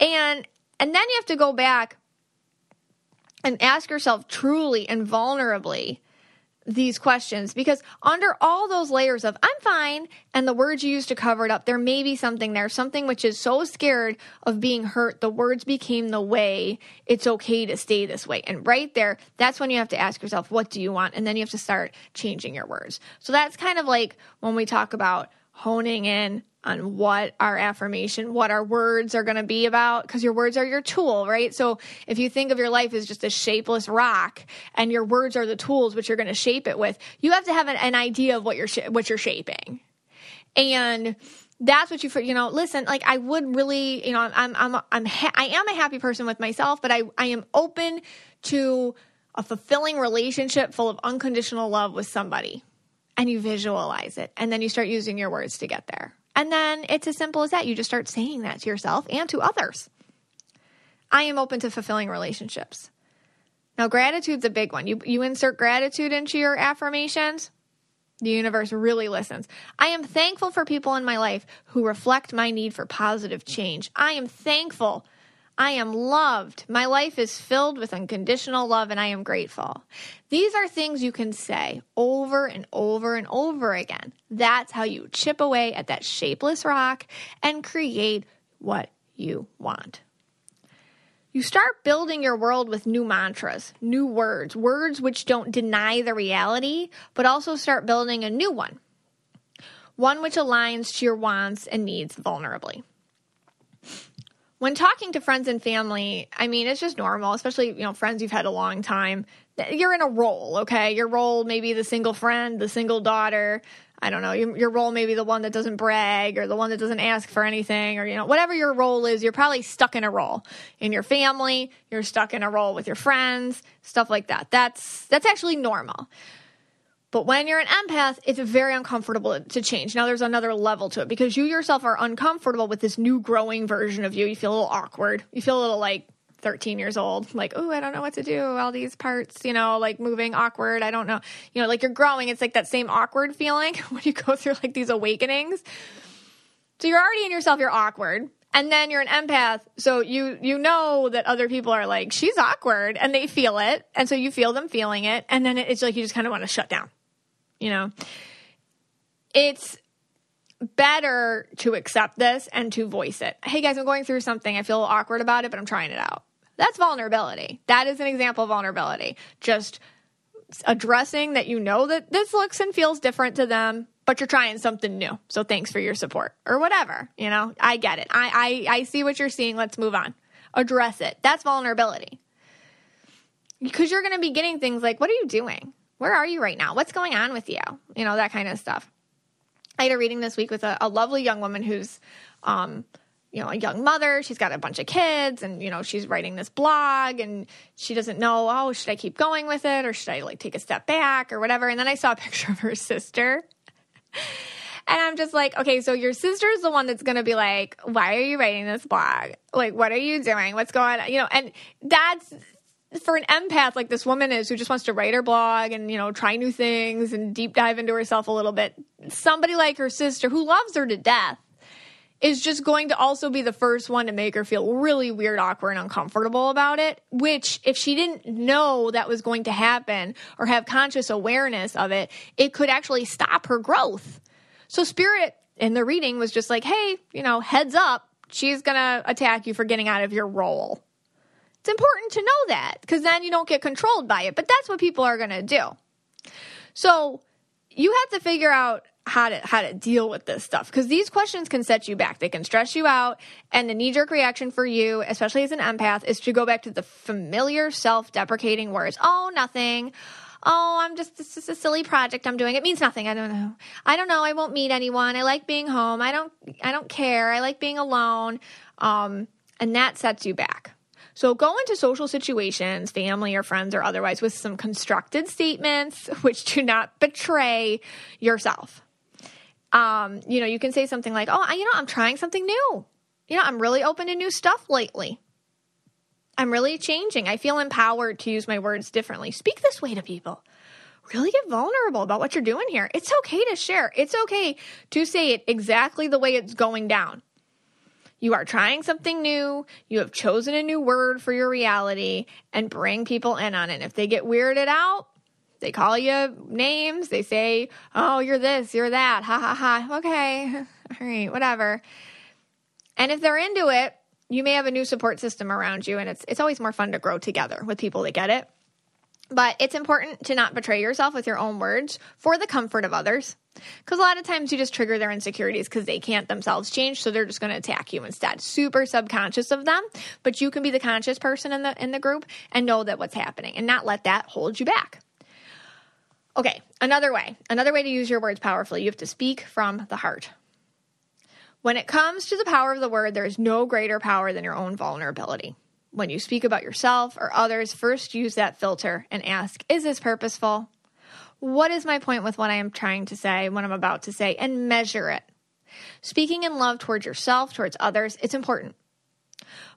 And then you have to go back and ask yourself truly and vulnerably these questions, because under all those layers of I'm fine and the words you used to cover it up, there may be something there, something which is so scared of being hurt, the words became the way it's okay to stay this way. And right there, that's when you have to ask yourself, what do you want? And then you have to start changing your words. So that's kind of like when we talk about honing in on what our affirmation, what our words are going to be about, because your words are your tool, right? So if you think of your life as just a shapeless rock and your words are the tools which you're going to shape it with, you have to have an idea of what you're shaping. And that's what you know, listen, like I would really, you know, I am a happy person with myself, but I am open to a fulfilling relationship full of unconditional love with somebody. And you visualize it, and then you start using your words to get there. And then it's as simple as that. You just start saying that to yourself and to others. I am open to fulfilling relationships. Now, gratitude's a big one. You insert gratitude into your affirmations, the universe really listens. I am thankful for people in my life who reflect my need for positive change. I am thankful. I am loved. My life is filled with unconditional love, and I am grateful. These are things you can say over and over and over again. That's how you chip away at that shapeless rock and create what you want. You start building your world with new mantras, new words, words which don't deny the reality, but also start building a new one, one which aligns to your wants and needs vulnerably. When talking to friends and family, I mean, it's just normal, especially, you know, friends you've had a long time. You're in a role, okay? Your role may be the single friend, the single daughter. I don't know. Your role may be the one that doesn't brag or the one that doesn't ask for anything, or, you know, whatever your role is, you're probably stuck in a role. In your family, you're stuck in a role with your friends, stuff like that. That's actually normal. But when you're an empath, it's very uncomfortable to change. Now there's another level to it, because you yourself are uncomfortable with this new growing version of you. You feel a little awkward. You feel a little like 13 years old, like, oh, I don't know what to do. All these parts, you know, like moving awkward. I don't know. You know, like you're growing. It's like that same awkward feeling when you go through like these awakenings. So you're already in yourself. You're awkward. And then you're an empath, so you know that other people are like, she's awkward, and they feel it. And so you feel them feeling it. And then it's like you just kind of want to shut down. You know, it's better to accept this and to voice it. Hey guys, I'm going through something. I feel awkward about it, but I'm trying it out. That's vulnerability. That is an example of vulnerability. Just addressing that you know that this looks and feels different to them, but you're trying something new. So thanks for your support or whatever. You know, I get it. I see what you're seeing. Let's move on. Address it. That's vulnerability. Because you're going to be getting things like, what are you doing? Where are you right now? What's going on with you? You know, that kind of stuff. I had a reading this week with a lovely young woman who's, you know, a young mother. She's got a bunch of kids and, you know, she's writing this blog and she doesn't know, oh, should I keep going with it or should I like take a step back or whatever? And then I saw a picture of her sister and I'm just like, okay, so your sister's the one that's going to be like, why are you writing this blog? Like, what are you doing? What's going on? You know, and that's... for an empath like this woman is who just wants to write her blog and, you know, try new things and deep dive into herself a little bit, somebody like her sister who loves her to death is just going to also be the first one to make her feel really weird, awkward, and uncomfortable about it, which if she didn't know that was going to happen or have conscious awareness of it, it could actually stop her growth. So Spirit in the reading was just like, hey, you know, heads up, she's going to attack you for getting out of your role. It's important to know that because then you don't get controlled by it. But that's what people are going to do. So you have to figure out how to deal with this stuff, because these questions can set you back. They can stress you out. And the knee-jerk reaction for you, especially as an empath, is to go back to the familiar self-deprecating words. Oh, nothing. Oh, I'm just, this is a silly project I'm doing. It means nothing. I don't know. I don't know. I won't meet anyone. I like being home. I don't care. I like being alone. And that sets you back. So go into social situations, family or friends or otherwise, with some constructed statements which do not betray yourself. You know, you can say something like, oh, you know, I'm trying something new. You know, I'm really open to new stuff lately. I'm really changing. I feel empowered to use my words differently. Speak this way to people. Really get vulnerable about what you're doing here. It's okay to share. It's okay to say it exactly the way it's going down. You are trying something new. You have chosen a new word for your reality, and bring people in on it. If they get weirded out, They call you names. They say, oh, you're this, you're that. Ha, ha, ha. Okay. All right. Whatever. And if they're into it, you may have a new support system around you. And it's always more fun to grow together with people that get it. But it's important to not betray yourself with your own words for the comfort of others. Because a lot of times you just trigger their insecurities because they can't themselves change. So they're just going to attack you instead. Super subconscious of them. But you can be the conscious person in the group and know that what's happening and not let that hold you back. Okay, another way to use your words powerfully, you have to speak from the heart. When it comes to the power of the word, there is no greater power than your own vulnerability. When you speak about yourself or others, first use that filter and ask, is this purposeful? What is my point with what I am trying to say, what I'm about to say, and measure it. Speaking in love towards yourself, towards others, it's important.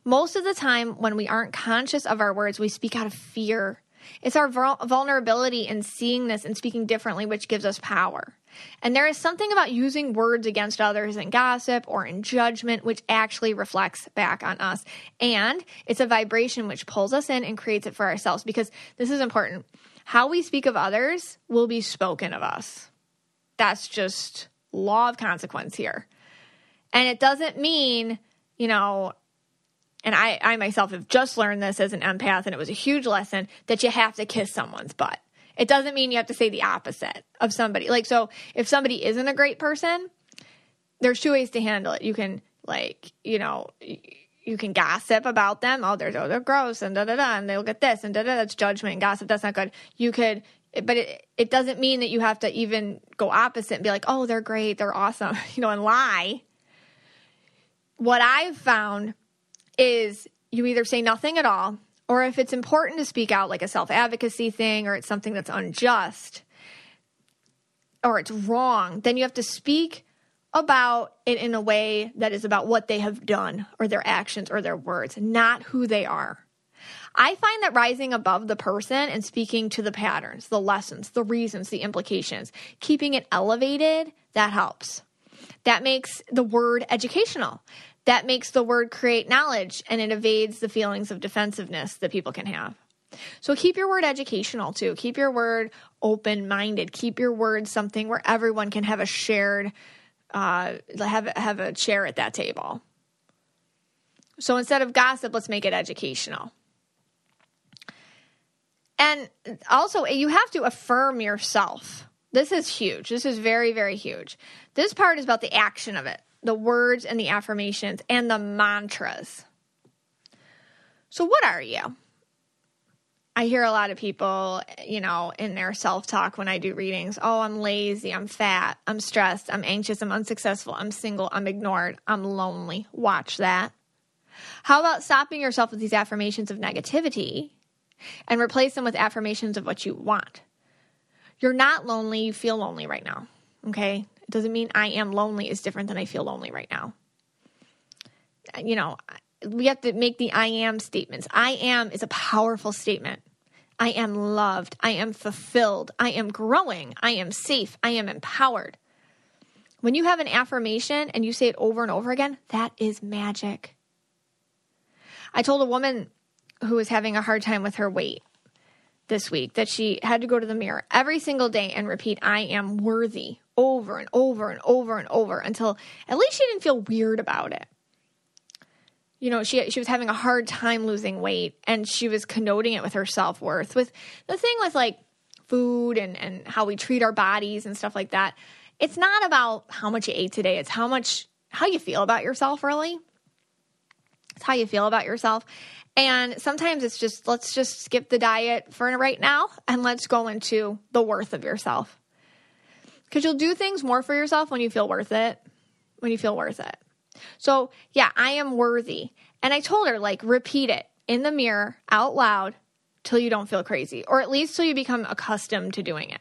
Most of the time when we aren't conscious of our words, we speak out of fear. It's our vulnerability in seeing this and speaking differently, which gives us power. And there is something about using words against others in gossip or in judgment, which actually reflects back on us. And it's a vibration which pulls us in and creates it for ourselves, because this is important. How we speak of others will be spoken of us. That's just law of consequence here. And it doesn't mean, and I myself have just learned this as an empath, and it was a huge lesson, that you have to kiss someone's butt. It doesn't mean you have to say the opposite of somebody. Like, so if somebody isn't a great person, there's two ways to handle it. You can, you can gossip about them. Oh, they're gross, and da-da-da, and they'll get this, and da-da, that's judgment and gossip. That's not good. You could, but it doesn't mean that you have to even go opposite and be like, oh, they're great, they're awesome, and lie. What I've found is you either say nothing at all, or if it's important to speak out, like a self-advocacy thing, or it's something that's unjust or it's wrong, then you have to speak about it in a way that is about what they have done or their actions or their words, not who they are. I find that rising above the person and speaking to the patterns, the lessons, the reasons, the implications, keeping it elevated, that helps. That makes the word educational. That makes the word create knowledge, and it evades the feelings of defensiveness that people can have. So keep your word educational too. Keep your word open-minded. Keep your word something where everyone can have a shared, have a chair at that table. So instead of gossip, let's make it educational. And also, you have to affirm yourself. This is huge. This is very, very huge. This part is about the action of it. The words and the affirmations and the mantras. So what are you? I hear a lot of people, in their self-talk when I do readings. Oh, I'm lazy. I'm fat. I'm stressed. I'm anxious. I'm unsuccessful. I'm single. I'm ignored. I'm lonely. Watch that. How about stopping yourself with these affirmations of negativity and replace them with affirmations of what you want? You're not lonely. You feel lonely right now. Okay? Doesn't mean I am lonely is different than I feel lonely right now. We have to make the I am statements. I am is a powerful statement. I am loved. I am fulfilled. I am growing. I am safe. I am empowered. When you have an affirmation and you say it over and over again, that is magic. I told a woman who was having a hard time with her weight this week that she had to go to the mirror every single day and repeat, I am worthy, over and over and over and over, until at least she didn't feel weird about it. She was having a hard time losing weight, and she was connoting it with her self-worth, with the thing with like food and how we treat our bodies and stuff like that. It's not about how much you ate today. It's how you feel about yourself, really. It's how you feel about yourself. And sometimes it's just, let's just skip the diet for right now and let's go into the worth of yourself. Because you'll do things more for yourself when you feel worth it. So, yeah, I am worthy. And I told her, repeat it in the mirror out loud till you don't feel crazy, or at least till you become accustomed to doing it.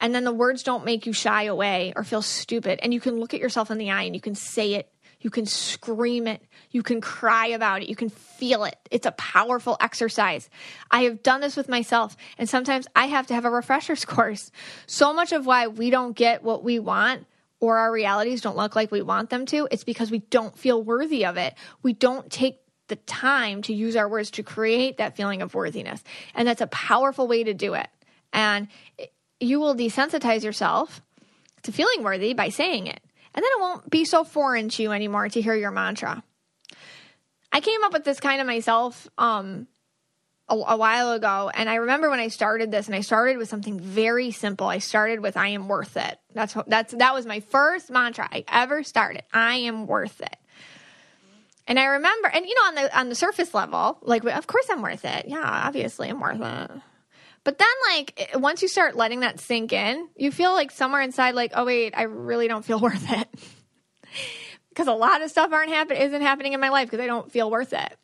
And then the words don't make you shy away or feel stupid. And you can look at yourself in the eye and you can say it. You can scream it. You can cry about it. You can feel it. It's a powerful exercise. I have done this with myself, and sometimes I have to have a refresher's course. So much of why we don't get what we want, or our realities don't look like we want them to, it's because we don't feel worthy of it. We don't take the time to use our words to create that feeling of worthiness, and that's a powerful way to do it. And you will desensitize yourself to feeling worthy by saying it. And then it won't be so foreign to you anymore to hear your mantra. I came up with this kind of myself a while ago. And I remember when I started this, and I started with something very simple. I started with, I am worth it. That was my first mantra I ever started. I am worth it. And I remember, and you know, on the surface level, like, of course I'm worth it. Yeah, obviously I'm worth it. But then, like, once you start letting that sink in, you feel like somewhere inside, like, oh, wait, I really don't feel worth it. Because a lot of stuff isn't happening in my life because I don't feel worth it.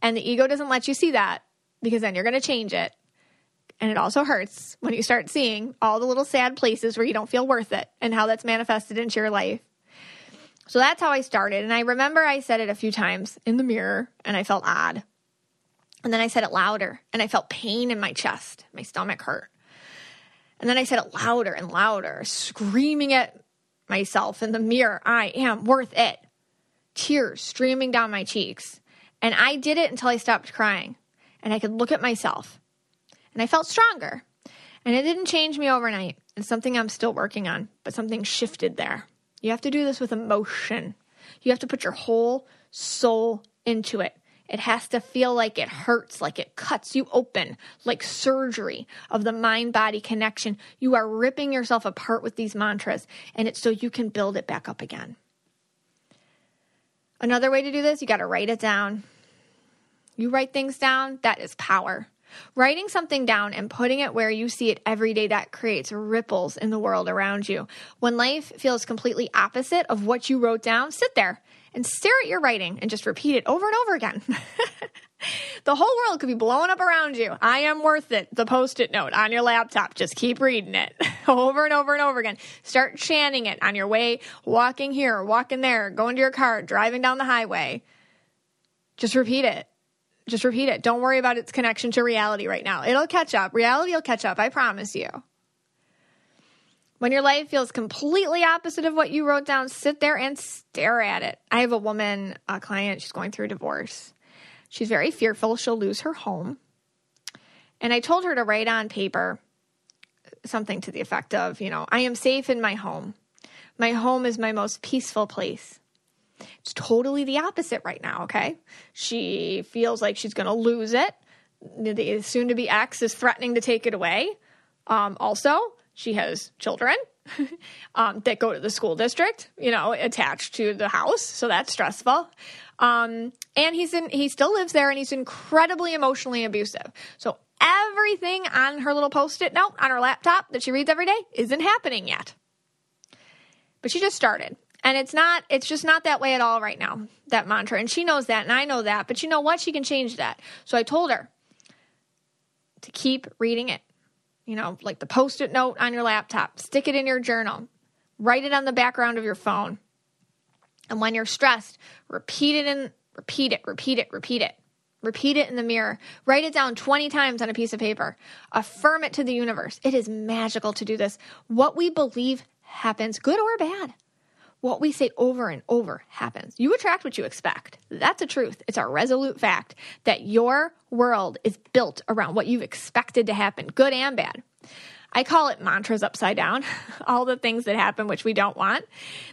And the ego doesn't let you see that, because then you're going to change it. And it also hurts when you start seeing all the little sad places where you don't feel worth it and how that's manifested into your life. So that's how I started. And I remember I said it a few times in the mirror, and I felt odd. And then I said it louder, and I felt pain in my chest. My stomach hurt. And then I said it louder and louder, screaming at myself in the mirror, I am worth it. Tears streaming down my cheeks. And I did it until I stopped crying, and I could look at myself. And I felt stronger. And it didn't change me overnight. It's something I'm still working on, but something shifted there. You have to do this with emotion. You have to put your whole soul into it. It has to feel like it hurts, like it cuts you open, like surgery of the mind-body connection. You are ripping yourself apart with these mantras, and it's so you can build it back up again. Another way to do this, you got to write it down. You write things down, that is power. Writing something down and putting it where you see it every day, that creates ripples in the world around you. When life feels completely opposite of what you wrote down, sit there and stare at your writing and just repeat it over and over again. The whole world could be blowing up around you. I am worth it. The post-it note on your laptop. Just keep reading it over and over and over again. Start chanting it on your way, walking here, walking there, going to your car, driving down the highway. Just repeat it. Just repeat it. Don't worry about its connection to reality right now. It'll catch up. Reality will catch up. I promise you. When your life feels completely opposite of what you wrote down, sit there and stare at it. I have a client, she's going through a divorce. She's very fearful she'll lose her home. And I told her to write on paper something to the effect of, you know, I am safe in my home. My home is my most peaceful place. It's totally the opposite right now, okay? She feels like she's going to lose it. The soon-to-be ex is threatening to take it away. Also, she has children that go to the school district, you know, attached to the house. So that's stressful. And he still lives there, and he's incredibly emotionally abusive. So everything on her little post-it note on her laptop that she reads every day isn't happening yet. But she just started. And it's just not that way at all right now, that mantra. And she knows that, and I know that. But you know what? She can change that. So I told her to keep reading it. You know, like the post-it note on your laptop. Stick it in your journal. Write it on the background of your phone. And when you're stressed, repeat it. Repeat it in the mirror. Write it down 20 times on a piece of paper. Affirm it to the universe. It is magical to do this. What we believe happens, good or bad. What we say over and over happens. You attract what you expect. That's a truth. It's a resolute fact that your world is built around what you've expected to happen, good and bad. I call it mantras upside down. All the things that happen, which we don't want,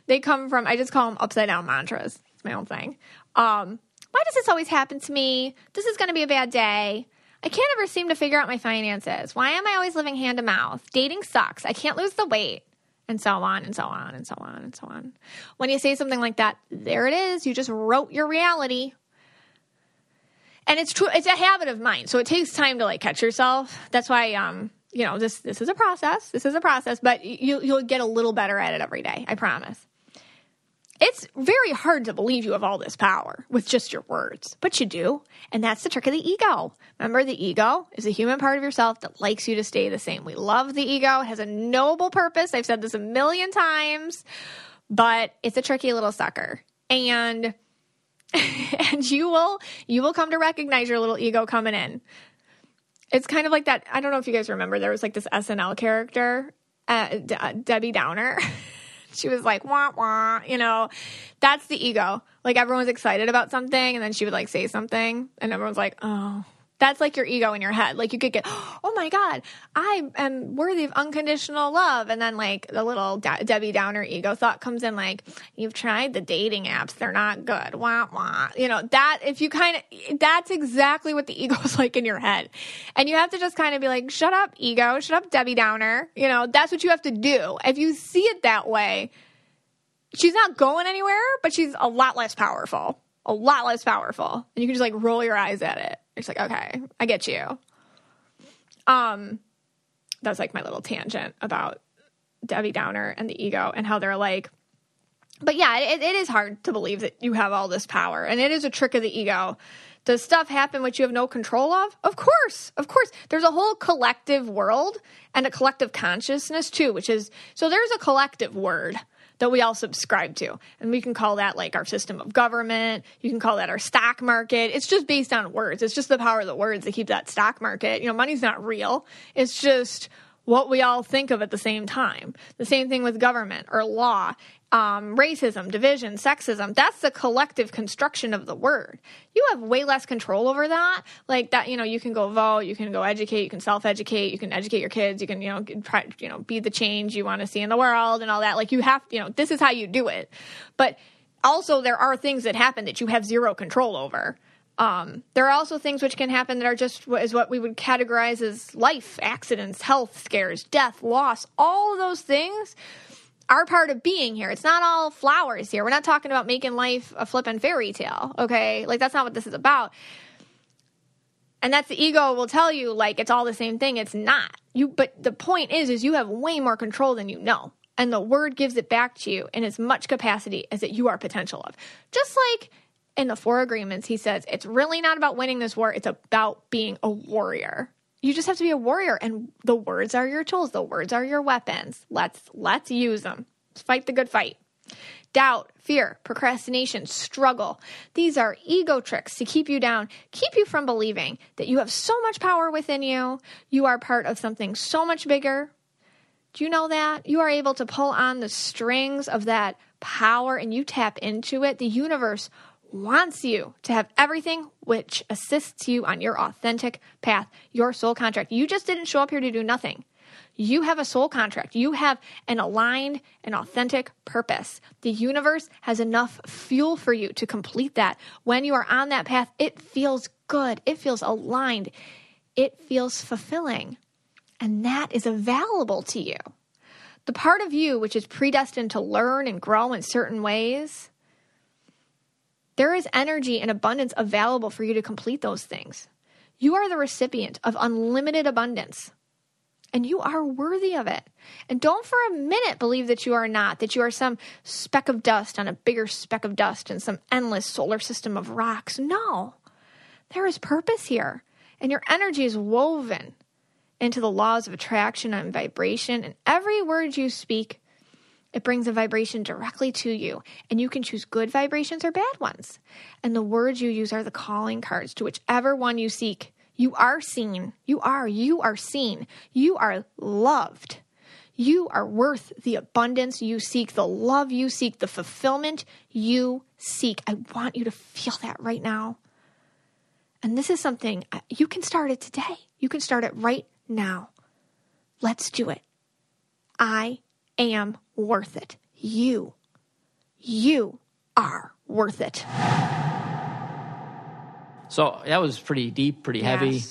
they come from, I just call them upside down mantras. It's my own thing. Why does this always happen to me? This is going to be a bad day. I can't ever seem to figure out my finances. Why am I always living hand to mouth? Dating sucks. I can't lose the weight. And so on, and so on, and so on, and so on. When you say something like that, there it is. You just wrote your reality. And it's true. It's a habit of mine. So it takes time to, like, catch yourself. That's why, you know, this is a process. This is a process. But you'll get a little better at it every day. I promise. It's very hard to believe you have all this power with just your words. But you do. And that's the trick of the ego. Remember, the ego is a human part of yourself that likes you to stay the same. We love the ego. It has a noble purpose. I've said this a million times. But it's a tricky little sucker. And you will come to recognize your little ego coming in. It's kind of like that. I don't know if you guys remember. There was, like, this SNL character, Debbie Downer. She was like, wah, wah, you know, that's the ego. Like, everyone's excited about something, and then she would, like, say something, and everyone's like, oh, That's like your ego in your head. Like you could get, oh my God, I am worthy of unconditional love. And then like the little Debbie Downer ego thought comes in like, you've tried the dating apps. They're not good. Wah, wah. You know, that if you kind of, that's exactly what the ego is like in your head. And you have to just kind of be like, shut up, ego. Shut up, Debbie Downer. You know, that's what you have to do. If you see it that way, she's not going anywhere, but she's a lot less powerful. A lot less powerful. And you can just like roll your eyes at it. It's like, okay, I get you. That's like my little tangent about Debbie Downer and the ego and how they're like, but yeah, it is hard to believe that you have all this power, and it is a trick of the ego. Does stuff happen which you have no control of? Of course, of course. There's a whole collective world and a collective consciousness too, which is, so there's a collective word that we all subscribe to. And we can call that like our system of government. You can call that our stock market. It's just based on words. It's just the power of the words that keep that stock market. You know, money's not real. It's just what we all think of at the same time. The same thing with government or law, racism, division, sexism. That's the collective construction of the word. You have way less control over that. Like that, you know, you can go vote, you can go educate, you can self-educate, you can educate your kids, you can, you know, try, you know, be the change you want to see in the world and all that. Like you have, you know, this is how you do it. But also there are things that happen that you have zero control over. There are also things which can happen that are just is what we would categorize as life, accidents, health scares, death, loss. All of those things are part of being here. It's not all flowers here. We're not talking about making life a flippin' fairy tale, okay? Like that's not what this is about. And that's the ego will tell you like it's all the same thing. It's not. But the point is you have way more control than you know. And the word gives it back to you in as much capacity as that you are potential of. Just like in The Four Agreements, he says, it's really not about winning this war. It's about being a warrior. You just have to be a warrior, and the words are your tools. The words are your weapons. Let's use them. Let's fight the good fight. Doubt, fear, procrastination, struggle. These are ego tricks to keep you down, keep you from believing that you have so much power within you. You are part of something so much bigger. Do you know that? You are able to pull on the strings of that power, and you tap into it. The universe wants you to have everything which assists you on your authentic path, your soul contract. You just didn't show up here to do nothing. You have a soul contract. You have an aligned and authentic purpose. The universe has enough fuel for you to complete that. When you are on that path, it feels good. It feels aligned. It feels fulfilling. And that is available to you. The part of you which is predestined to learn and grow in certain ways, there is energy and abundance available for you to complete those things. You are the recipient of unlimited abundance, and you are worthy of it. And don't for a minute believe that you are not, that you are some speck of dust on a bigger speck of dust in some endless solar system of rocks. No, there is purpose here, and your energy is woven into the laws of attraction and vibration, and every word you speak, it brings a vibration directly to you, and you can choose good vibrations or bad ones. And the words you use are the calling cards to whichever one you seek. You are seen. You are seen. You are loved. You are worth the abundance you seek, the love you seek, the fulfillment you seek. I want you to feel that right now. And this is something, you can start it today. You can start it right now. Let's do it. I am worth it. You are worth it. So that was pretty deep, pretty heavy.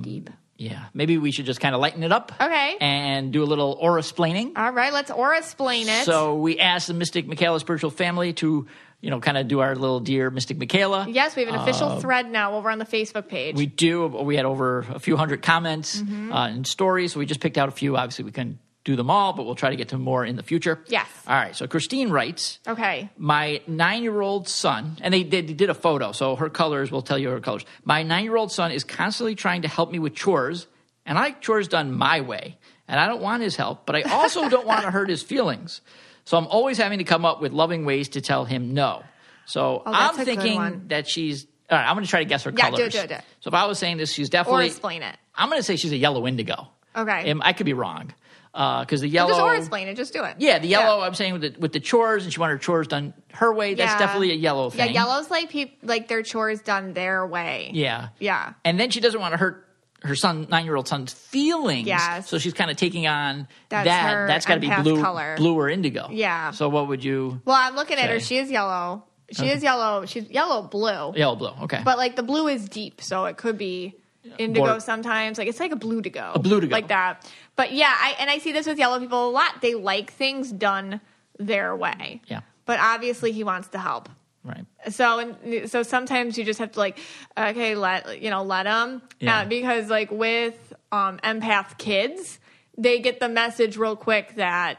Deep. Yeah. Maybe we should just kind of lighten it up. Okay. And do a little aura-splaining. All right. Let's aura-splain it. So we asked the Mystic Michaela spiritual family to, you know, kind of do our little dear Mystic Michaela. Yes, we have an official thread now over on the Facebook page. We do. We had over a few hundred comments and stories. So we just picked out a few. Obviously, we couldn't do them all, but we'll try to get to more in the future. Yes. All right. So Christine writes, okay, my 9-year-old son, and they did a photo, so her colors will tell you her colors. My 9-year-old son is constantly trying to help me with chores, and I like chores done my way, and I don't want his help, but I also don't want to hurt his feelings. So I'm always having to come up with loving ways to tell him no. So I'm thinking that she's, all right, I'm going to try to guess her colors. Do it. So if I was saying this, she's definitely, or explain it. I'm going to say she's a yellow indigo. Okay. I could be wrong. Because the yellow, just Aura-Splain and just do it. Yeah, the yellow. Yeah. I'm saying with the chores, and she wanted her chores done her way. Yeah. That's definitely a yellow thing. Yeah, yellow's like their chores done their way. Yeah, yeah. And then she doesn't want to hurt her son, 9-year-old son's feelings. Yes. So she's kind of taking on that. That's got to be blue or indigo. Yeah. So what would you? Well, I'm looking at her. She is yellow. She's yellow-blue. Yellow-blue, okay. But, the blue is deep, so it could be indigo sometimes. It's like a blue-to-go. A blue-to-go. Like that. But, yeah, I see this with yellow people a lot. They like things done their way. Yeah. But, obviously, he wants to help. Right. So sometimes you just have to, okay, let him. Yeah. Because, with empath kids, they get the message real quick that,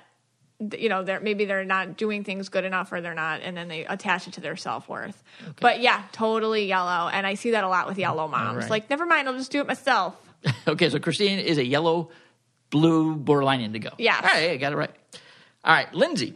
maybe they're not doing things good enough, or they're not, and then they attach it to their self-worth. Okay. But yeah, totally yellow, and I see that a lot with yellow moms. Right. Never mind, I'll just do it myself. Okay, so Christine is a yellow, blue, borderline indigo. Yeah. All right, I got it right. All right, Lindsay.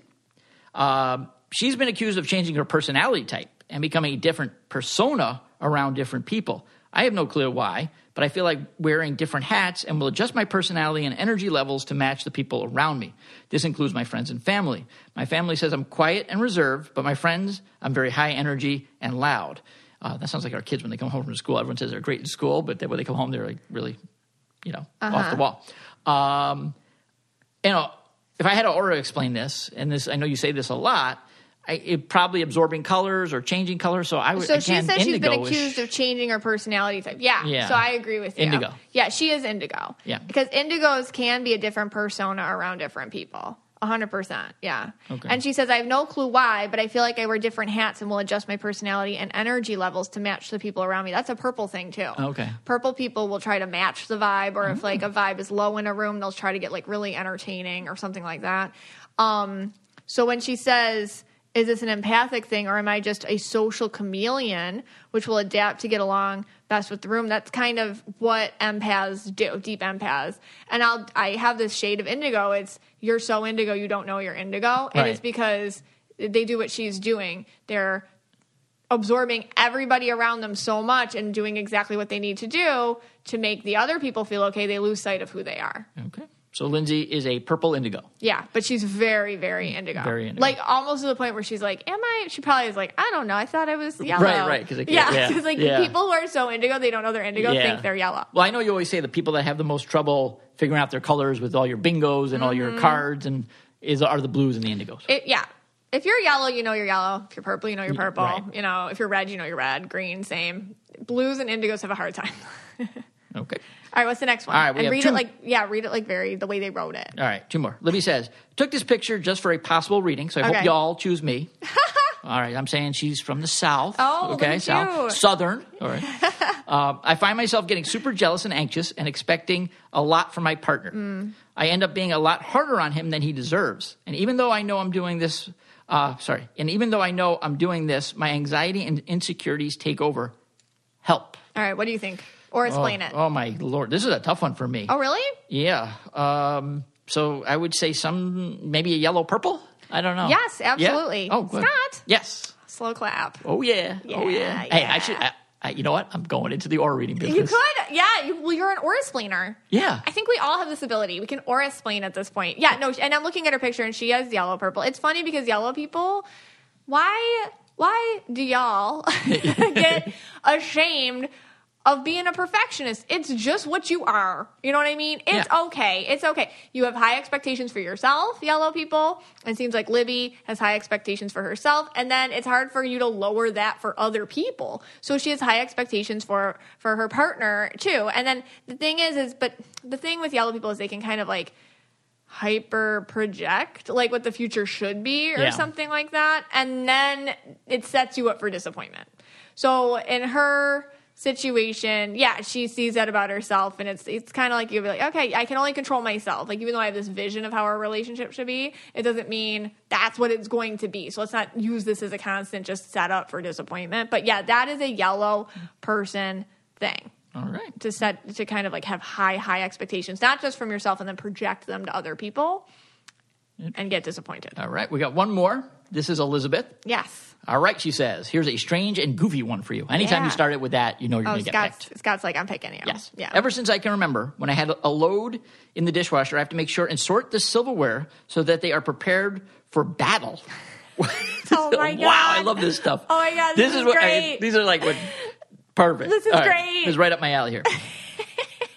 She's been accused of changing her personality type and becoming a different persona around different people. I have no clue why, but I feel like wearing different hats and will adjust my personality and energy levels to match the people around me. This includes my friends and family. My family says I'm quiet and reserved, but my friends, I'm very high energy and loud. That sounds like our kids when they come home from school. Everyone says they're great in school, but then when they come home, they're really, off the wall. If I had to Aura-Splain this, and this, I know you say this a lot, probably absorbing colors or changing colors. So I would. So she says she's been accused of changing her personality type. Yeah. So I agree with you. Indigo. Yeah, she is indigo. Yeah. Because indigos can be a different persona around different people. 100%. Yeah. Okay. And she says, I have no clue why, but I feel like I wear different hats and will adjust my personality and energy levels to match the people around me. That's a purple thing too. Okay. Purple people will try to match the vibe, or if a vibe is low in a room, they'll try to get really entertaining or something like that. So when she says, is this an empathic thing, or am I just a social chameleon which will adapt to get along best with the room? That's kind of what empaths do, deep empaths. And I have this shade of indigo. It's you're so indigo you don't know you're indigo. And It's because they do what she's doing. They're absorbing everybody around them so much and doing exactly what they need to do to make the other people feel okay. They lose sight of who they are. Okay. So Lindsay is a purple indigo. Yeah, but she's very, very indigo. Very indigo. Almost to the point where she's like, am I? She probably is like, I don't know. I thought I was yellow. Right. People who are so indigo, they don't know they're indigo, think they're yellow. Well, I know you always say the people that have the most trouble figuring out their colors with all your bingos and all your cards are the blues and the indigos. If you're yellow, you know you're yellow. If you're purple, you know you're purple. Right. If you're red, you know you're red. Green, same. Blues and indigos have a hard time. Okay. All right, what's the next one? All right, and read it the way they wrote it. All right, two more. Libby says, took this picture just for a possible reading, so I hope y'all choose me. All right, I'm saying she's from the South. Oh, okay, South. Southern. All right. I find myself getting super jealous and anxious and expecting a lot from my partner. I end up being a lot harder on him than he deserves. And even though I know I'm doing this, my anxiety and insecurities take over. Help. All right, what do you think? Or explain it. Oh, my Lord. This is a tough one for me. Oh, really? Yeah. So I would say maybe a yellow-purple? I don't know. Yes, absolutely. Yeah? Oh, good. Scott? Yes. Slow clap. Oh, yeah. Oh, yeah. Hey, I should... you know what? I'm going into the aura reading business. You could. Yeah. You're an Aura-Splainer. Yeah. I think we all have this ability. We can Aura-Splain at this point. Yeah, no. And I'm looking at her picture, and she has yellow-purple. It's funny because yellow people... Why do y'all get ashamed... of being a perfectionist? It's just what you are. You know what I mean? It's okay. It's okay. You have high expectations for yourself, yellow people. It seems like Libby has high expectations for herself. And then it's hard for you to lower that for other people. So she has high expectations for her partner too. And then the thing with yellow people is they can kind of hyper project what the future should be or something like that. And then it sets you up for disappointment. So in her situation, she sees that about herself, and it's kind of you'll be okay, I can only control myself. Even though I have this vision of how our relationship should be, it doesn't mean that's what it's going to be. So let's not use this as a constant just set up for disappointment. But that is a yellow person thing. All right, to kind of have high expectations, not just from yourself, and then project them to other people. and get disappointed. All right. We got one more. This is Elizabeth. Yes. All right. She says, here's a strange and goofy one for you. Anytime you start it with that, you know you're going to get picked. Scott's like, I'm picking you. Yes. Yeah. Ever since I can remember, when I had a load in the dishwasher, I have to make sure and sort the silverware so that they are prepared for battle. Oh, my God. Wow. I love this stuff. Oh, my God. This is what great. These are like what perfect. This is great. This is right up my alley here.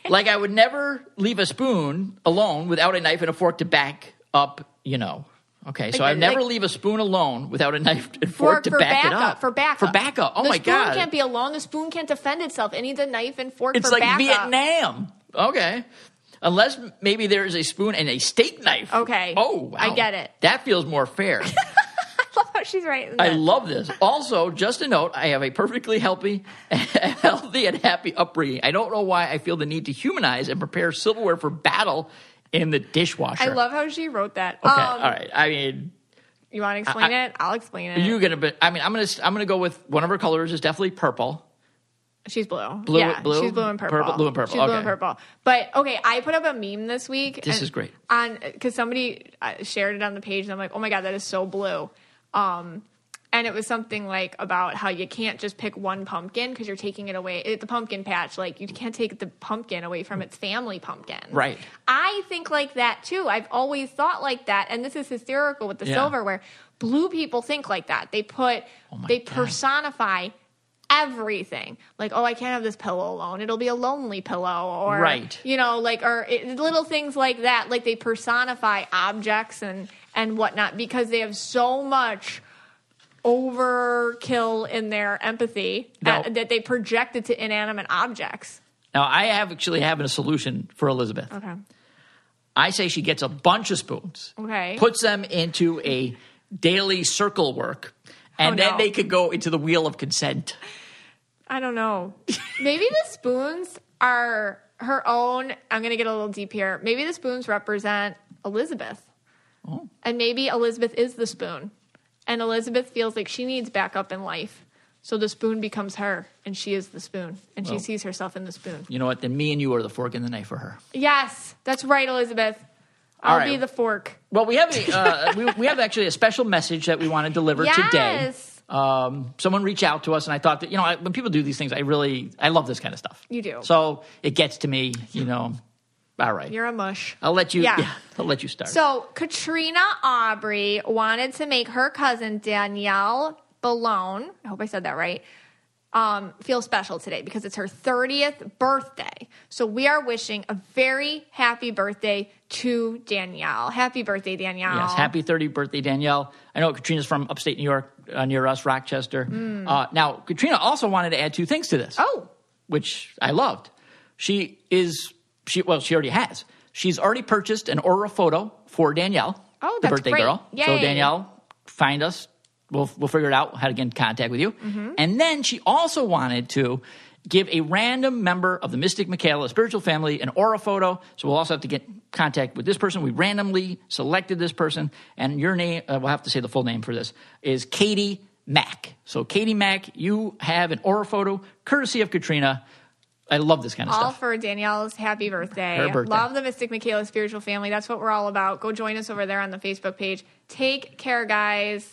Like, I would never leave a spoon alone without a knife and a fork to back up, you know. Okay, so I never leave a spoon alone without a knife and fork to back it up. For backup. For backup. Oh, my God. The spoon can't be alone. The spoon can't defend itself. I need the knife and fork for backup. It's like Vietnam. Okay. Unless maybe there is a spoon and a steak knife. Okay. Oh, wow. I get it. That feels more fair. I love how she's writing that. I love this. Also, just a note, I have a perfectly healthy and happy upbringing. I don't know why I feel the need to humanize and prepare silverware for battle in the dishwasher. I love how she wrote that. Okay, all right. I mean, you want to explain it? I'll explain it. You're gonna. I mean, I'm gonna go with one of her colors is definitely purple. She's blue. Blue. Yeah, blue. She's blue and purple. Blue and purple. She's blue and purple. But okay, I put up a meme this week. This is great. On because somebody shared it on the page, and I'm like, oh my God, that is so blue. And it was something like about how you can't just pick one pumpkin because you're taking it away. The pumpkin patch, like you can't take the pumpkin away from its family pumpkin. Right. I think like that too. I've always thought like that. And this is hysterical with the silverware. Blue people think like that. They put, they personify everything. Like, oh, I can't have this pillow alone. It'll be a lonely pillow. Or, you know, like, or little things like that. Like they personify objects and whatnot because they have so much overkill in their empathy that they project it to inanimate objects. Now, I actually have a solution for Elizabeth. Okay. I say she gets a bunch of spoons, puts them into a daily circle work, and then they could go into the wheel of consent. I don't know. Maybe the spoons are her own. I'm going to get a little deep here. Maybe the spoons represent Elizabeth. Oh. And maybe Elizabeth is the spoon. And Elizabeth feels like she needs backup in life. So the spoon becomes her, and she is the spoon. And she sees herself in the spoon. You know what? Then me and you are the fork and the knife for her. Yes. That's right, Elizabeth. I'll be the fork. Well, we have we have actually a special message that we want to deliver today. Someone reached out to us, and I thought that, you know, when people do these things, I love this kind of stuff. You do. So it gets to me, you know. All right. You're a mush. I'll let you I'll let you start. So Katrina Aubrey wanted to make her cousin Danielle Ballone, I hope I said that right, feel special today because it's her 30th birthday. So we are wishing a very happy birthday to Danielle. Happy birthday, Danielle. Yes, happy 30th birthday, Danielle. I know Katrina's from upstate New York, near us, Rochester. Now, Katrina also wanted to add two things to this. Oh. Which I loved. She already has. She's already purchased an Aura photo for Danielle, the birthday girl. Yay. So Danielle, find us. We'll figure it out how to get in contact with you. Mm-hmm. And then she also wanted to give a random member of the Mystic Michaela spiritual family an Aura photo. So we'll also have to get in contact with this person. We randomly selected this person, and your name. We'll have to say the full name for this is Katie Mack. So Katie Mack, you have an Aura photo courtesy of Katrina. I love this kind of stuff. All for Danielle's happy birthday. Her birthday. Love the Mystic Michaela spiritual family. That's what we're all about. Go join us over there on the Facebook page. Take care, guys.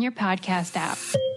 your podcast app.